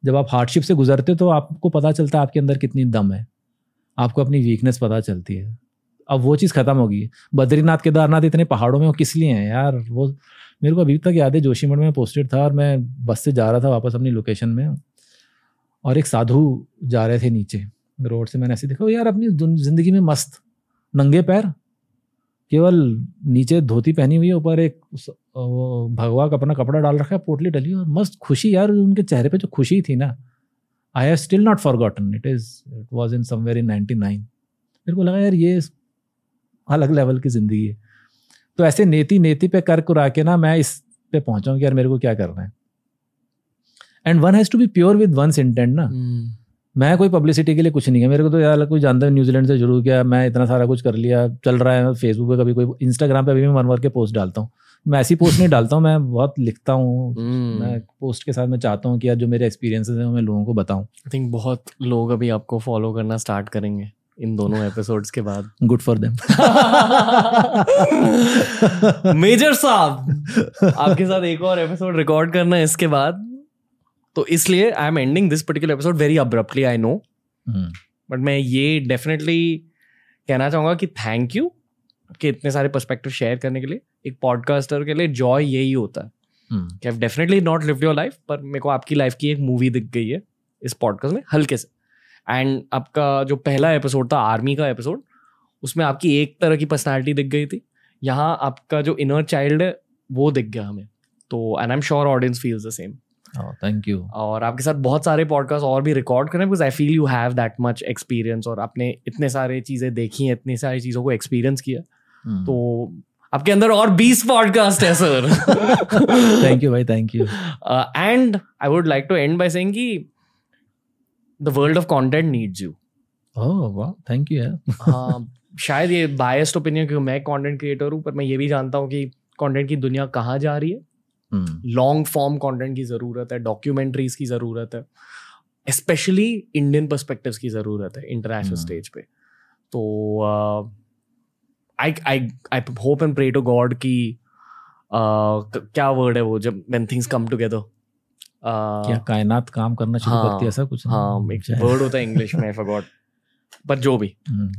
जब आप हार्डशिप से गुजरते हो तो आपको पता चलता है आपके अंदर कितनी दम है, आपको अपनी वीकनेस पता चलती है। अब वो चीज़ खत्म होगी। बद्रीनाथ केदारनाथ इतने पहाड़ों में वो किस लिए हैं यार? वो मेरे को अभी तक याद है, जोशीमठ में पोस्टेड था और मैं बस से जा रहा था वापस अपनी लोकेशन में, और एक साधु जा रहे थे नीचे रोड से। मैंने ऐसे देखा, यार अपनी ज़िंदगी में मस्त, नंगे पैर, केवल नीचे धोती पहनी हुई है, ऊपर एक भगवा का अपना कपड़ा डाल रखा है, पोटली डली, और मस्त खुशी यार। उनके चेहरे पर जो खुशी थी ना, I have still not forgotten, it is it was in somewhere in ninety nine. मेरे को लगा यार ये अलग लेवल की ज़िंदगी है। तो ऐसे नेति नेति पे कर कुरा के ना मैं इस पे पहुँचा हूँ कि यार मेरे को क्या करना है। And one has to be pure with one's intent ना। hmm. मैं कोई पब्लिसिटी के लिए कुछ नहीं है। मेरे को तो यार कोई जानता है, न्यूजीलैंड से शुरू किया मैं, इतना सारा कुछ कर लिया, चल रहा है। फेसबुक पर कभी कोई, इंस्टाग्राम पर अभी मैं मन भर के पोस्ट डालता हूँ। मैं ऐसी पोस्ट नहीं डालता हूँ, मैं बहुत लिखता हूँ। hmm. मैं पोस्ट के साथ मैं चाहता हूँ कि यार जो मेरे एक्सपीरियंसेस हैं मैं लोगों को बताऊँ। आई थिंक बहुत लोग अभी आपको फॉलो करना स्टार्ट करेंगे। इन दोनों एपिसोड्स के बाद। Good for them. मेजर साहब, आपके साथ एक और एपिसोड रिकॉर्ड करना है इसके बाद, तो इसलिए I am ending this particular episode very abruptly, I know, but मैं ये डेफिनेटली कहना चाहूंगा कि थैंक यू कि इतने सारे पर्सपेक्टिव शेयर करने के लिए। एक पॉडकास्टर के लिए जॉय यही होता है कि I have definitely not lived your life, पर मेरे को आपकी लाइफ की एक मूवी दिख गई है इस पॉडकास्ट में हल्के से। एंड आपका जो पहला एपिसोड था, आर्मी का एपिसोड, उसमें आपकी एक तरह की पर्सनैलिटी दिख गई थी, यहाँ आपका जो इनर चाइल्ड है वो दिख गया हमें, तो and I am sure audience feels the same. Thank you. और आपके साथ बहुत सारे पॉडकास्ट और भी रिकॉर्ड करें, because I feel you have that much experience, और आपने इतने सारे चीज़ें देखी हैं, इतनी सारी चीज़ों को एक्सपीरियंस किया, hmm. तो आपके अंदर और बीस पॉडकास्ट है सर। थैंक यू भाई, thank you. And I would like to end by saying कि the world of content needs you. Oh wow, thank you yeah. हाँ, शायद ये biased opinion क्योंकि मैं content creator हूँ, पर मैं ये भी जानता हूँ कि content की दुनिया कहाँ जा रही है। hmm. long form content की ज़रूरत है, documentaries की ज़रूरत है, especially Indian perspectives की ज़रूरत है international hmm. stage पे। तो I I I hope and pray to God कि क्या word है वो जब when things come together, Uh, क्या कायनात काम करना शुरू हाँ, करती है, ऐसा कुछ। हाँ, एक वर्ड होता है इंग्लिश में, आई फॉरगॉट, बट जो भी,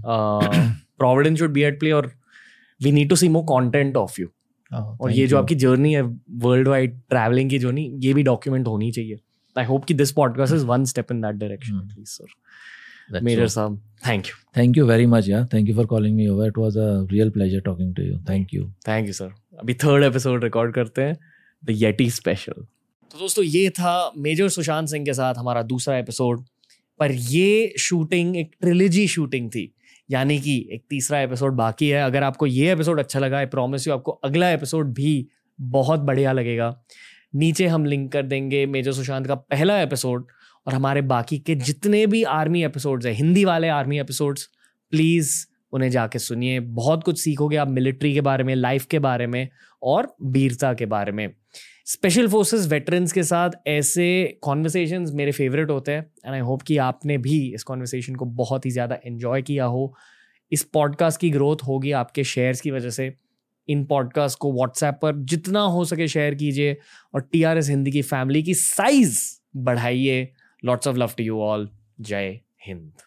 providence should be at play, और we need to see more content of you. और ये जो आपकी जर्नी है वर्ल्ड वाइड ट्रैवलिंग की जर्नी, ये भी डॉक्यूमेंट होनी चाहिए। आई होप कि this podcast is one step in that direction. Please sir, major साहब, thank you, thank you very much यार, thank you for calling me over, it was a real pleasure talking to you. Thank you, thank you sir. अभी third episode record करते हैं, the Yeti special. तो दोस्तों, ये था major सुशांत सिंह के साथ हमारा दूसरा एपिसोड, पर ये शूटिंग एक ट्रिलॉजी शूटिंग थी, यानी कि एक तीसरा एपिसोड बाकी है। अगर आपको ये एपिसोड अच्छा लगा, आई प्रॉमिस यू आपको अगला एपिसोड भी बहुत बढ़िया लगेगा। नीचे हम लिंक कर देंगे मेजर सुशांत का पहला एपिसोड और हमारे बाकी के जितने भी आर्मी एपिसोड्स हैं, हिंदी वाले आर्मी एपिसोड्स, प्लीज़ उन्हें जाके सुनिए। बहुत कुछ सीखोगे आप मिलिट्री के बारे में, लाइफ के बारे में और वीरता के बारे में। स्पेशल फोर्सेस वेटरन्स के साथ ऐसे कॉन्वर्सेशंस मेरे फेवरेट होते हैं, एंड आई होप कि आपने भी इस कॉन्वर्सेशन को बहुत ही ज़्यादा एंजॉय किया हो। इस पॉडकास्ट की ग्रोथ होगी आपके शेयर्स की वजह से। इन पॉडकास्ट को व्हाट्सएप पर जितना हो सके शेयर कीजिए, और टी आर एस हिंदी की फैमिली की साइज बढ़ाइए। Lots of love to you all. जय हिंद।